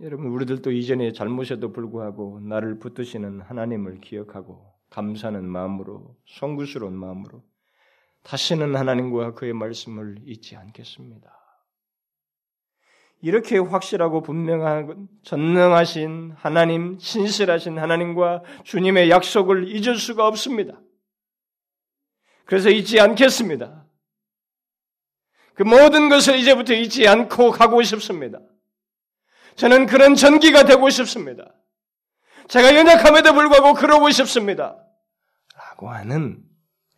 여러분, 우리들도 이전의 잘못에도 불구하고 나를 붙드시는 하나님을 기억하고 감사하는 마음으로, 송구스러운 마음으로 다시는 하나님과 그의 말씀을 잊지 않겠습니다. 이렇게 확실하고 분명하고 전능하신 하나님, 신실하신 하나님과 주님의 약속을 잊을 수가 없습니다. 그래서 잊지 않겠습니다. 그 모든 것을 이제부터 잊지 않고 가고 싶습니다. 저는 그런 전기가 되고 싶습니다. 제가 연약함에도 불구하고 그러고 싶습니다. 라고 하는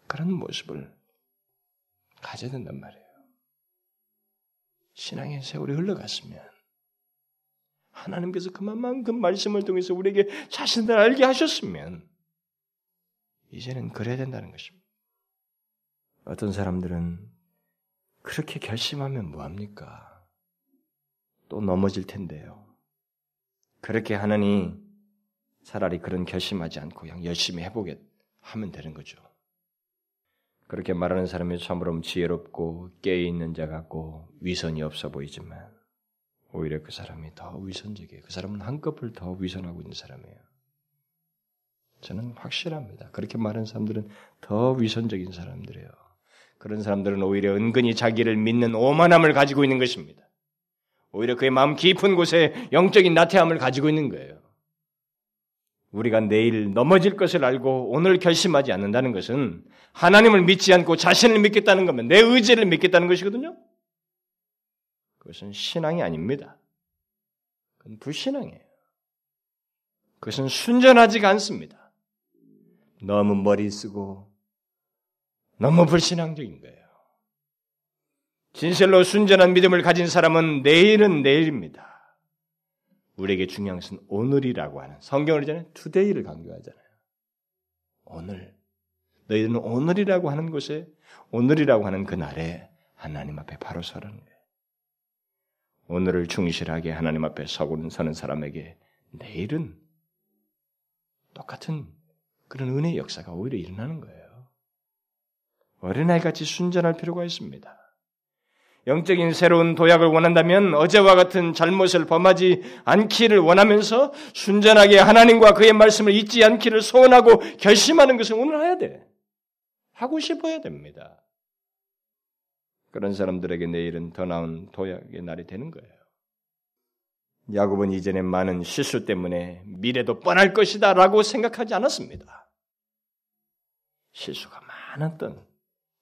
그런 모습을 가져야 된단 말이에요. 신앙의 세월이 흘러갔으면 하나님께서 그만큼 말씀을 통해서 우리에게 자신을 알게 하셨으면 이제는 그래야 된다는 것입니다. 어떤 사람들은 그렇게 결심하면 뭐합니까? 또 넘어질 텐데요. 그렇게 하느니 차라리 그런 결심하지 않고 그냥 열심히 해보게 하면 되는 거죠. 그렇게 말하는 사람이 참으로 지혜롭고 깨어있는 자 같고 위선이 없어 보이지만 오히려 그 사람이 더 위선적이에요. 그 사람은 한꺼풀 더 위선하고 있는 사람이에요. 저는 확실합니다. 그렇게 말하는 사람들은 더 위선적인 사람들이에요. 그런 사람들은 오히려 은근히 자기를 믿는 오만함을 가지고 있는 것입니다. 오히려 그의 마음 깊은 곳에 영적인 나태함을 가지고 있는 거예요. 우리가 내일 넘어질 것을 알고 오늘 결심하지 않는다는 것은 하나님을 믿지 않고 자신을 믿겠다는 거면 내 의지를 믿겠다는 것이거든요. 그것은 신앙이 아닙니다. 그건 불신앙이에요. 그것은 순전하지가 않습니다. 너무 머리 쓰고 너무 불신앙적인 거예요. 진실로 순전한 믿음을 가진 사람은 내일은 내일입니다. 우리에게 중요한 것은 오늘이라고 하는 성경을 이전에 투데이를 강조하잖아요. 오늘. 너희들은 오늘이라고 하는 곳에 오늘이라고 하는 그날에 하나님 앞에 바로 서는 거예요. 오늘을 충실하게 하나님 앞에 서는 사람에게 내일은 똑같은 그런 은혜의 역사가 오히려 일어나는 거예요. 어린아이같이 순전할 필요가 있습니다. 영적인 새로운 도약을 원한다면 어제와 같은 잘못을 범하지 않기를 원하면서 순전하게 하나님과 그의 말씀을 잊지 않기를 소원하고 결심하는 것을 오늘 해야 돼. 하고 싶어야 됩니다. 그런 사람들에게 내일은 더 나은 도약의 날이 되는 거예요. 야곱은 이전에 많은 실수 때문에 미래도 뻔할 것이다 라고 생각하지 않았습니다. 실수가 많았던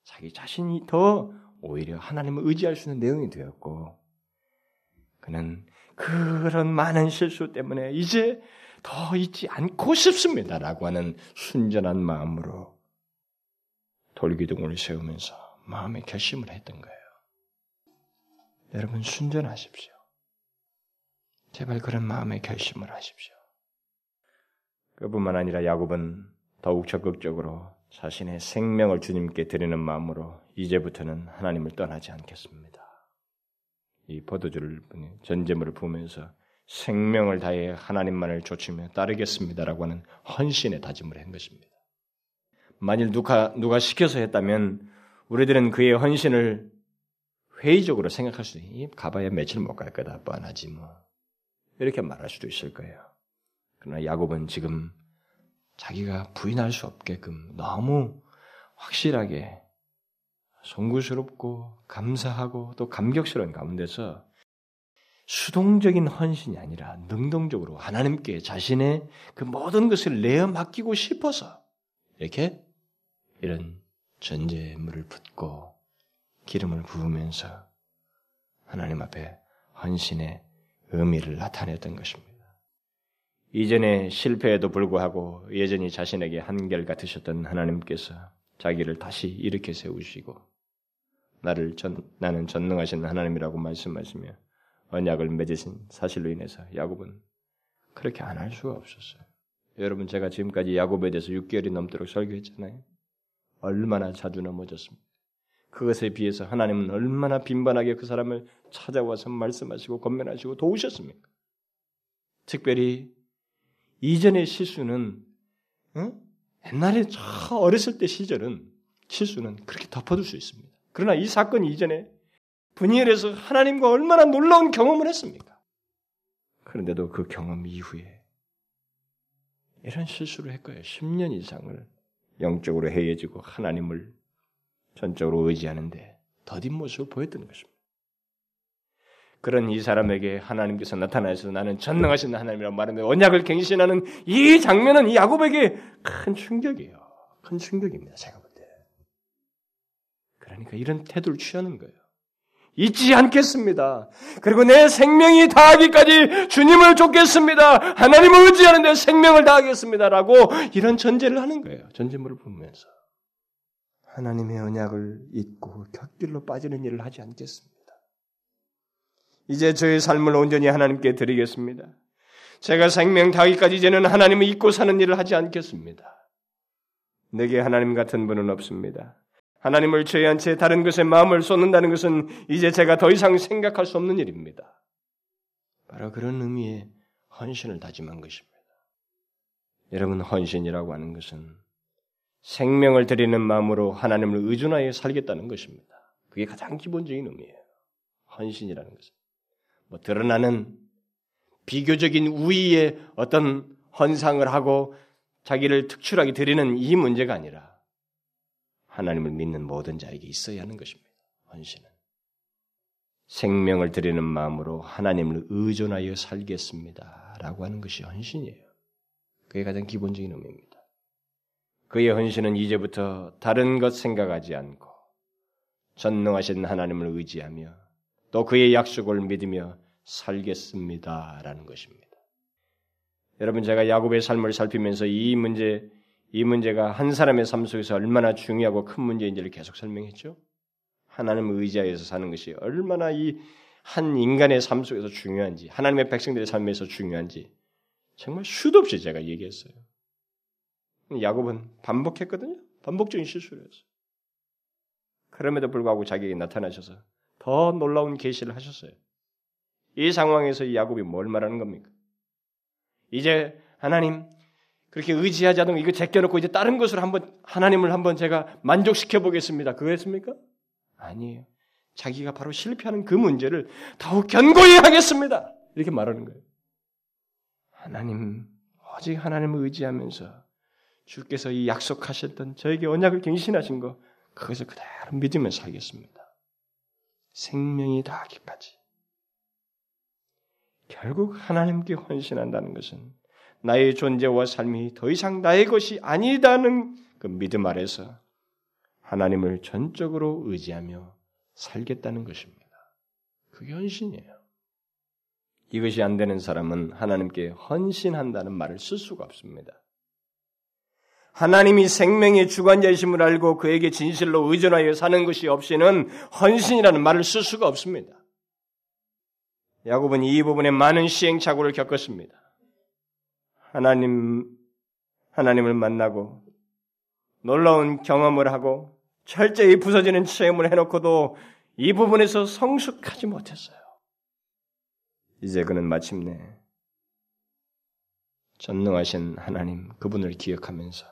자기 자신이 더 오히려 하나님을 의지할 수 있는 내용이 되었고, 그는 그런 많은 실수 때문에 이제 더 잊지 않고 싶습니다 라고 하는 순전한 마음으로 돌기둥을 세우면서 마음의 결심을 했던 거예요. 여러분 순전하십시오. 제발 그런 마음의 결심을 하십시오. 그뿐만 아니라 야곱은 더욱 적극적으로 자신의 생명을 주님께 드리는 마음으로 이제부터는 하나님을 떠나지 않겠습니다. 이 포도주를 전제물을 부으면서 생명을 다해 하나님만을 좇으며 따르겠습니다라고 하는 헌신의 다짐을 한 것입니다. 만일 누가 시켜서 했다면 우리들은 그의 헌신을 회의적으로 생각할 수도 있어요. 가봐야 며칠 못 갈 거다. 뻔하지 뭐. 이렇게 말할 수도 있을 거예요. 그러나 야곱은 지금 자기가 부인할 수 없게끔 너무 확실하게 송구스럽고 감사하고 또 감격스러운 가운데서 수동적인 헌신이 아니라 능동적으로 하나님께 자신의 그 모든 것을 내어 맡기고 싶어서 이렇게 이런 전제물을 붓고 기름을 부으면서 하나님 앞에 헌신의 의미를 나타냈던 것입니다. 이전의 실패에도 불구하고 예전히 자신에게 한결같으셨던 하나님께서 자기를 다시 일으켜 세우시고 나는 전능하신 하나님이라고 말씀하시며 언약을 맺으신 사실로 인해서 야곱은 그렇게 안 할 수가 없었어요. 여러분 제가 지금까지 야곱에 대해서 6개월이 넘도록 설교했잖아요. 얼마나 자주 넘어졌습니다. 그것에 비해서 하나님은 얼마나 빈번하게 그 사람을 찾아와서 말씀하시고 권면하시고 도우셨습니까? 특별히 이전의 실수는 옛날에 저 어렸을 때 시절은 실수는 그렇게 덮어둘 수 있습니다. 그러나 이 사건 이전에 브니엘에서 하나님과 얼마나 놀라운 경험을 했습니까? 그런데도 그 경험 이후에 이런 실수를 했고요. 10년 이상을 영적으로 해이해지고 하나님을 전적으로 의지하는데 더딘 모습을 보였던 것입니다. 그런 이 사람에게 하나님께서 나타나셔서 나는 전능하신 하나님이라고 말하면서 언약을 갱신하는 이 장면은 이 야곱에게 큰 충격이에요. 큰 충격입니다. 제가 볼 때. 그러니까 이런 태도를 취하는 거예요. 잊지 않겠습니다. 그리고 내 생명이 다하기까지 주님을 쫓겠습니다. 하나님을 의지하는데 생명을 다하겠습니다라고 이런 전제를 하는 거예요. 전제물을 보면서. 하나님의 언약을 잊고 곁길로 빠지는 일을 하지 않겠습니다. 이제 저의 삶을 온전히 하나님께 드리겠습니다. 제가 생명 다하기까지 이제는 하나님을 잊고 사는 일을 하지 않겠습니다. 내게 하나님 같은 분은 없습니다. 하나님을 제외한 채 다른 것에 마음을 쏟는다는 것은 이제 제가 더 이상 생각할 수 없는 일입니다. 바로 그런 의미의 헌신을 다짐한 것입니다. 여러분 헌신이라고 하는 것은 생명을 드리는 마음으로 하나님을 의존하여 살겠다는 것입니다. 그게 가장 기본적인 의미예요. 헌신이라는 것은. 뭐 드러나는 비교적인 우위의 어떤 헌상을 하고 자기를 특출하게 드리는 이 문제가 아니라 하나님을 믿는 모든 자에게 있어야 하는 것입니다. 헌신은. 생명을 드리는 마음으로 하나님을 의존하여 살겠습니다. 라고 하는 것이 헌신이에요. 그게 가장 기본적인 의미입니다. 그의 헌신은 이제부터 다른 것 생각하지 않고 전능하신 하나님을 의지하며 또 그의 약속을 믿으며 살겠습니다라는 것입니다. 여러분 제가 야곱의 삶을 살피면서 이 문제가 한 사람의 삶 속에서 얼마나 중요하고 큰 문제인지를 계속 설명했죠. 하나님을 의지하여서 사는 것이 얼마나 이 한 인간의 삶 속에서 중요한지, 하나님의 백성들의 삶에서 중요한지 정말 수도 없이 제가 얘기했어요. 야곱은 반복했거든요. 반복적인 실수를 했어요. 그럼에도 불구하고 자기에게 나타나셔서 더 놀라운 계시를 하셨어요. 이 상황에서 이 야곱이 뭘 말하는 겁니까? 이제 하나님 그렇게 의지하지 않던 거 이거 제껴놓고 이제 다른 것으로 한번 하나님을 한번 제가 만족시켜 보겠습니다. 그거 했습니까? 아니에요. 자기가 바로 실패하는 그 문제를 더욱 견고히 하겠습니다. 이렇게 말하는 거예요. 하나님, 오직 하나님을 의지하면서 주께서 이 약속하셨던 저에게 언약을 갱신하신 거 그것을 그대로 믿으면서 살겠습니다. 생명이 다하기까지. 결국 하나님께 헌신한다는 것은 나의 존재와 삶이 더 이상 나의 것이 아니다는 그 믿음 아래서 하나님을 전적으로 의지하며 살겠다는 것입니다. 그게 헌신이에요. 이것이 안 되는 사람은 하나님께 헌신한다는 말을 쓸 수가 없습니다. 하나님이 생명의 주관자이심을 알고 그에게 진실로 의존하여 사는 것이 없이는 헌신이라는 말을 쓸 수가 없습니다. 야곱은 이 부분에 많은 시행착오를 겪었습니다. 하나님을 만나고 놀라운 경험을 하고 철저히 부서지는 체험을 해놓고도 이 부분에서 성숙하지 못했어요. 이제 그는 마침내 전능하신 하나님 그분을 기억하면서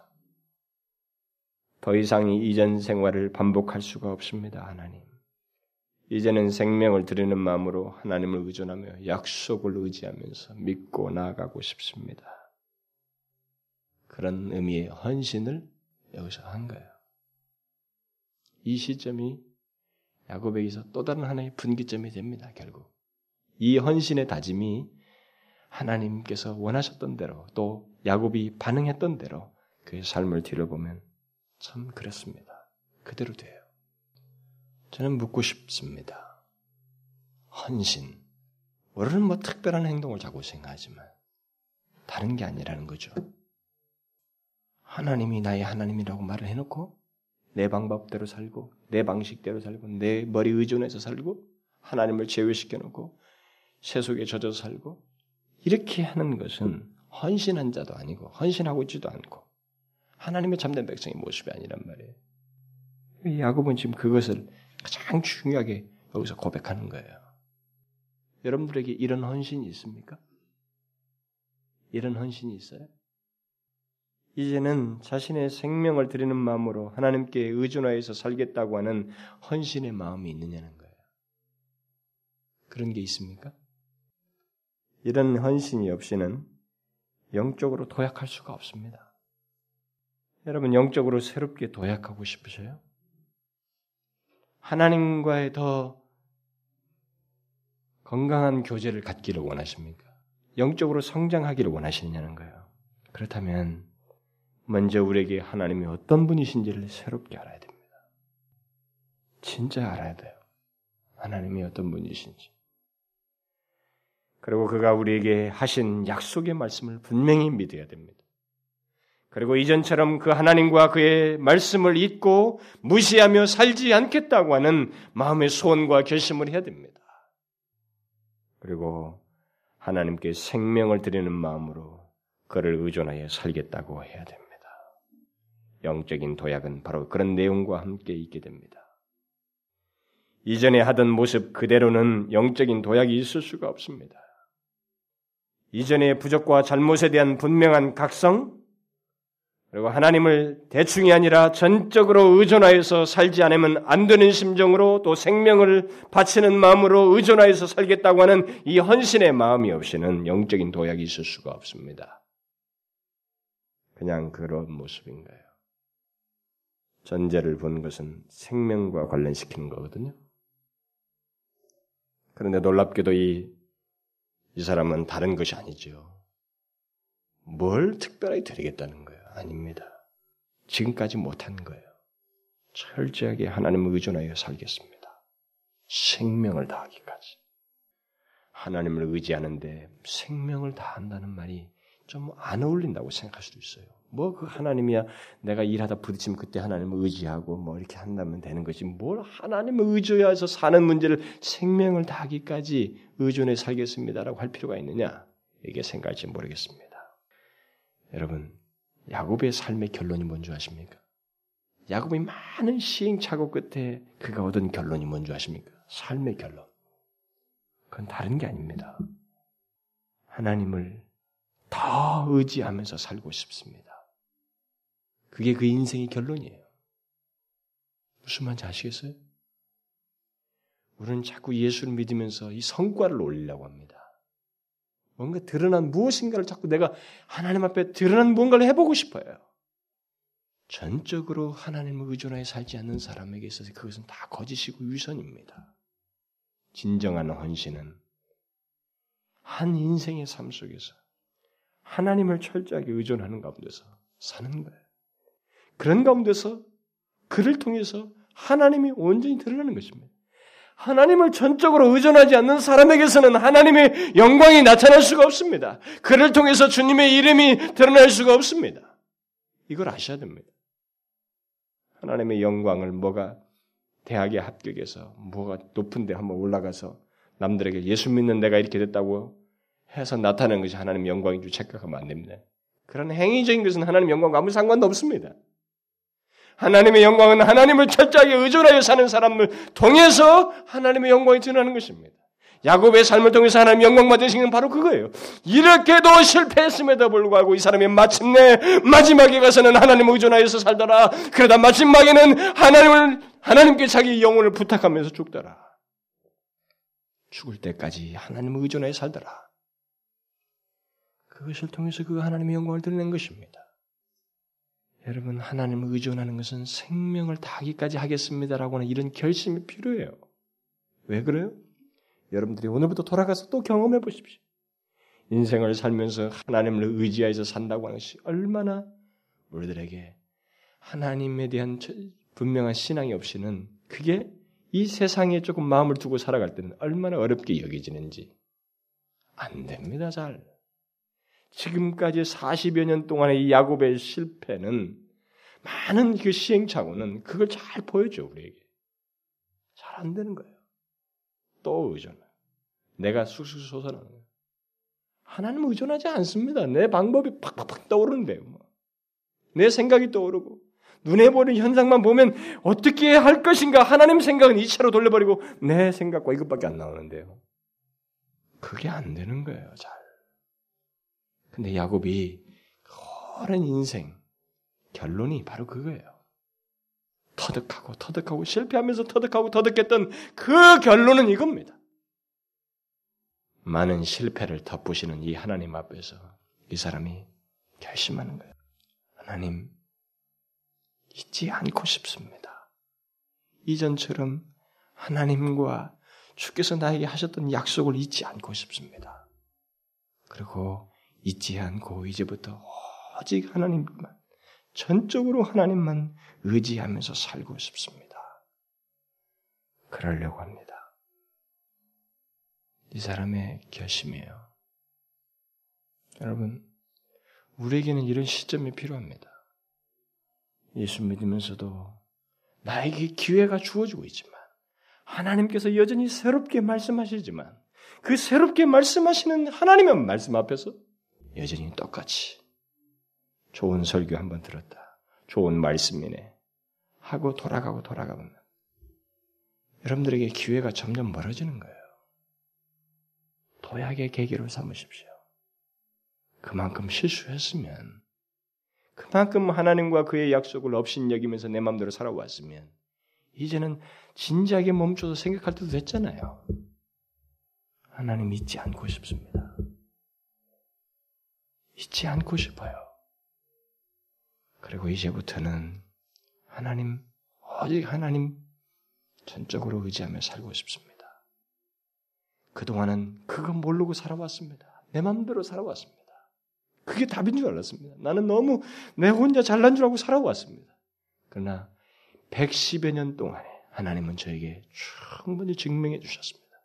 더 이상 이전 생활을 반복할 수가 없습니다. 하나님. 이제는 생명을 드리는 마음으로 하나님을 의존하며 약속을 의지하면서 믿고 나아가고 싶습니다. 그런 의미의 헌신을 여기서 한 거예요. 이 시점이 야곱에게서 또 다른 하나의 분기점이 됩니다. 결국 이 헌신의 다짐이 하나님께서 원하셨던 대로 또 야곱이 반응했던 대로 그의 삶을 뒤로 보면 참 그렇습니다. 그대로 돼요. 저는 묻고 싶습니다. 헌신. 우리는 뭐 특별한 행동을 자꾸 생각하지만 다른 게 아니라는 거죠. 하나님이 나의 하나님이라고 말을 해놓고 내 방법대로 살고 내 방식대로 살고 내 머리 의존해서 살고 하나님을 제외시켜놓고 세속에 젖어서 살고 이렇게 하는 것은 헌신한 자도 아니고 헌신하고 있지도 않고 하나님의 참된 백성의 모습이 아니란 말이에요. 야곱은 지금 그것을 가장 중요하게 여기서 고백하는 거예요. 여러분들에게 이런 헌신이 있습니까? 이런 헌신이 있어요? 이제는 자신의 생명을 드리는 마음으로 하나님께 의존하여서 살겠다고 하는 헌신의 마음이 있느냐는 거예요. 그런 게 있습니까? 이런 헌신이 없이는 영적으로 도약할 수가 없습니다. 여러분 영적으로 새롭게 도약하고 싶으세요? 하나님과의 더 건강한 교제를 갖기를 원하십니까? 영적으로 성장하기를 원하시느냐는 거예요. 그렇다면 먼저 우리에게 하나님이 어떤 분이신지를 새롭게 알아야 됩니다. 진짜 알아야 돼요. 하나님이 어떤 분이신지. 그리고 그가 우리에게 하신 약속의 말씀을 분명히 믿어야 됩니다. 그리고 이전처럼 그 하나님과 그의 말씀을 잊고 무시하며 살지 않겠다고 하는 마음의 소원과 결심을 해야 됩니다. 그리고 하나님께 생명을 드리는 마음으로 그를 의존하여 살겠다고 해야 됩니다. 영적인 도약은 바로 그런 내용과 함께 있게 됩니다. 이전에 하던 모습 그대로는 영적인 도약이 있을 수가 없습니다. 이전의 부족과 잘못에 대한 분명한 각성, 그리고 하나님을 대충이 아니라 전적으로 의존하여서 살지 않으면 안 되는 심정으로 또 생명을 바치는 마음으로 의존하여서 살겠다고 하는 이 헌신의 마음이 없이는 영적인 도약이 있을 수가 없습니다. 그냥 그런 모습인 거예요. 전제를 본 것은 생명과 관련시키는 거거든요. 그런데 놀랍게도 이 사람은 다른 것이 아니죠. 뭘 특별하게 드리겠다는 거예요? 아닙니다. 지금까지 못한 거예요. 철저하게 하나님을 의존하여 살겠습니다. 생명을 다하기까지. 하나님을 의지하는데 생명을 다한다는 말이 좀 안 어울린다고 생각할 수도 있어요. 뭐 그 하나님이야 내가 일하다 부딪히면 그때 하나님을 의지하고 뭐 이렇게 한다면 되는 거지. 뭘 하나님을 의지해서 사는 문제를 생명을 다하기까지 의존해 살겠습니다라고 할 필요가 있느냐? 이게 생각할지 모르겠습니다. 여러분, 야곱의 삶의 결론이 뭔지 아십니까? 야곱이 많은 시행착오 끝에 그가 얻은 결론이 뭔지 아십니까? 삶의 결론. 그건 다른 게 아닙니다. 하나님을 더 의지하면서 살고 싶습니다. 그게 그 인생의 결론이에요. 무슨 말인지 아시겠어요? 우리는 자꾸 예수를 믿으면서 이 성과를 올리려고 합니다. 뭔가 드러난 무엇인가를 자꾸 내가 하나님 앞에 드러난 뭔가를 해보고 싶어요. 전적으로 하나님을 의존하여 살지 않는 사람에게 있어서 그것은 다 거짓이고 위선입니다. 진정한 헌신은 한 인생의 삶 속에서 하나님을 철저하게 의존하는 가운데서 사는 거예요. 그런 가운데서 그를 통해서 하나님이 온전히 드러나는 것입니다. 하나님을 전적으로 의존하지 않는 사람에게서는 하나님의 영광이 나타날 수가 없습니다. 그를 통해서 주님의 이름이 드러날 수가 없습니다. 이걸 아셔야 됩니다. 하나님의 영광을 뭐가 대학에 합격해서 뭐가 높은 데 한번 올라가서 남들에게 예수 믿는 내가 이렇게 됐다고 해서 나타나는 것이 하나님의 영광인 줄 착각하면 안 됩니다. 그런 행위적인 것은 하나님의 영광과 아무 상관도 없습니다. 하나님의 영광은 하나님을 철저하게 의존하여 사는 사람을 통해서 하나님의 영광이 드러나는 것입니다. 야곱의 삶을 통해서 하나님의 영광 받으신 건 바로 그거예요. 이렇게도 실패했음에도 불구하고 이 사람이 마침내 마지막에 가서는 하나님을 의존하여서 살더라. 그러다 마지막에는 하나님께 자기 영혼을 부탁하면서 죽더라. 죽을 때까지 하나님을 의존하여 살더라. 그것을 통해서 그 하나님의 영광을 드러낸 것입니다. 여러분, 하나님을 의존하는 것은 생명을 다하기까지 하겠습니다라고 하는 이런 결심이 필요해요. 왜 그래요? 여러분들이 오늘부터 돌아가서 또 경험해 보십시오. 인생을 살면서 하나님을 의지하여서 산다고 하는 것이 얼마나 우리들에게 하나님에 대한 분명한 신앙이 없이는 그게 이 세상에 조금 마음을 두고 살아갈 때는 얼마나 어렵게 여겨지는지 안 됩니다, 잘. 지금까지 40여 년 동안의 이 야곱의 실패는 많은 그 시행착오는 그걸 잘 보여줘, 우리에게. 잘 안 되는 거예요. 또 의존해. 내가 쑥쑥 솟아나는 거예요. 하나님은 의존하지 않습니다. 내 방법이 팍팍팍 떠오르는데요. 내 생각이 떠오르고 눈에 보이는 현상만 보면 어떻게 할 것인가 하나님 생각은 2차로 돌려버리고 내 생각과 이것밖에 안 나오는데요. 그게 안 되는 거예요, 잘. 근데 야곱이 오랜 인생 결론이 바로 그거예요. 터득하고 터득하고 실패하면서 터득하고 터득했던 그 결론은 이겁니다. 많은 실패를 덮으시는 이 하나님 앞에서 이 사람이 결심하는 거예요. 하나님, 잊지 않고 싶습니다. 이전처럼 하나님과 주께서 나에게 하셨던 약속을 잊지 않고 싶습니다. 그리고 잊지 않고 이제부터 오직 하나님만, 전적으로 하나님만 의지하면서 살고 싶습니다. 그러려고 합니다. 이 사람의 결심이에요. 여러분, 우리에게는 이런 시점이 필요합니다. 예수 믿으면서도 나에게 기회가 주어지고 있지만 하나님께서 여전히 새롭게 말씀하시지만 그 새롭게 말씀하시는 하나님의 말씀 앞에서 여전히 똑같이 좋은 설교 한번 들었다. 좋은 말씀이네. 하고 돌아가면 여러분들에게 기회가 점점 멀어지는 거예요. 도약의 계기로 삼으십시오. 그만큼 실수했으면, 그만큼 하나님과 그의 약속을 업신여기면서 내 마음대로 살아왔으면 이제는 진지하게 멈춰서 생각할 때도 됐잖아요. 하나님 잊지 않고 싶습니다. 잊지 않고 싶어요. 그리고 이제부터는 하나님, 오직 하나님 전적으로 의지하며 살고 싶습니다. 그동안은 그거 모르고 살아왔습니다. 내 마음대로 살아왔습니다. 그게 답인 줄 알았습니다. 나는 너무 내 혼자 잘난 줄 알고 살아왔습니다. 그러나 110여 년 동안에 하나님은 저에게 충분히 증명해 주셨습니다.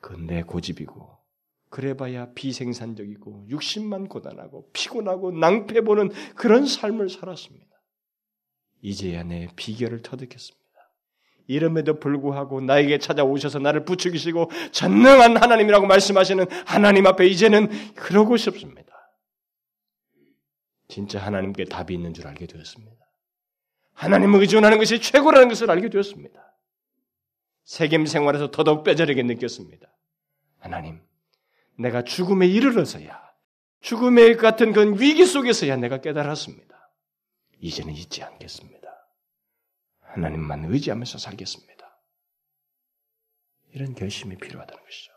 그건 내 고집이고 그래봐야 비생산적이고 육신만 고단하고 피곤하고 낭패보는 그런 삶을 살았습니다. 이제야 내 비결을 터득했습니다. 이름에도 불구하고 나에게 찾아오셔서 나를 부추기시고 전능한 하나님이라고 말씀하시는 하나님 앞에 이제는 그러고 싶습니다. 진짜 하나님께 답이 있는 줄 알게 되었습니다. 하나님을 의존하는 것이 최고라는 것을 알게 되었습니다. 세겜 생활에서 더더욱 뼈저리게 느꼈습니다. 하나님, 내가 죽음에 이르러서야, 죽음에 같은 그런 위기 속에서야 내가 깨달았습니다. 이제는 잊지 않겠습니다. 하나님만 의지하면서 살겠습니다. 이런 결심이 필요하다는 것이죠.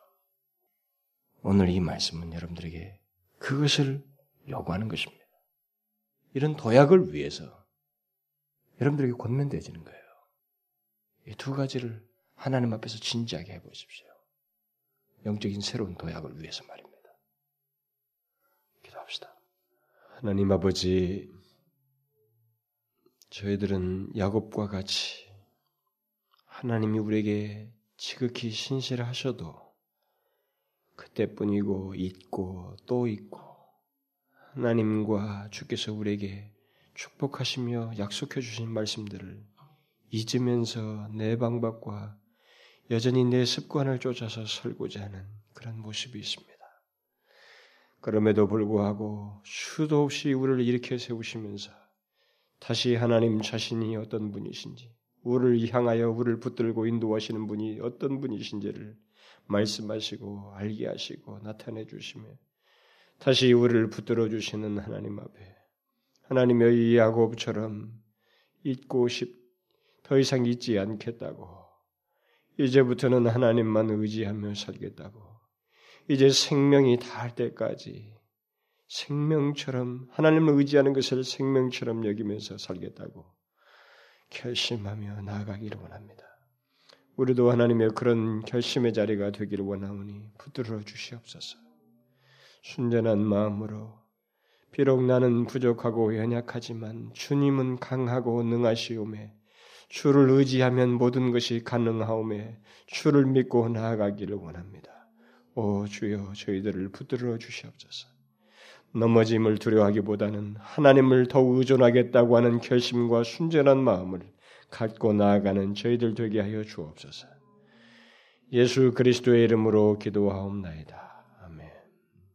오늘 이 말씀은 여러분들에게 그것을 요구하는 것입니다. 이런 도약을 위해서 여러분들에게 권면되어지는 거예요. 이 두 가지를 하나님 앞에서 진지하게 해보십시오. 영적인 새로운 도약을 위해서 말입니다. 기도합시다. 하나님 아버지, 저희들은 야곱과 같이 하나님이 우리에게 지극히 신실하셔도 그때뿐이고 있고 또 있고, 하나님과 주께서 우리에게 축복하시며 약속해 주신 말씀들을 잊으면서 내 방법과 여전히 내 습관을 쫓아서 살고자 하는 그런 모습이 있습니다. 그럼에도 불구하고 수도 없이 우리를 일으켜 세우시면서 다시 하나님 자신이 어떤 분이신지, 우리를 향하여 우리를 붙들고 인도하시는 분이 어떤 분이신지를 말씀하시고 알게 하시고 나타내 주시며 다시 우리를 붙들어 주시는 하나님 앞에 하나님의 야곱처럼 잊고 더 이상 잊지 않겠다고, 이제부터는 하나님만 의지하며 살겠다고, 이제 생명이 다할 때까지 생명처럼 하나님을 의지하는 것을 생명처럼 여기면서 살겠다고 결심하며 나아가기를 원합니다. 우리도 하나님의 그런 결심의 자리가 되기를 원하오니 붙들어 주시옵소서. 순전한 마음으로, 비록 나는 부족하고 연약하지만 주님은 강하고 능하시오매 주를 의지하면 모든 것이 가능하오매 주를 믿고 나아가기를 원합니다. 오 주여, 저희들을 붙들어 주시옵소서. 넘어짐을 두려워하기보다는 하나님을 더욱 의존하겠다고 하는 결심과 순전한 마음을 갖고 나아가는 저희들 되게 하여 주옵소서. 예수 그리스도의 이름으로 기도하옵나이다.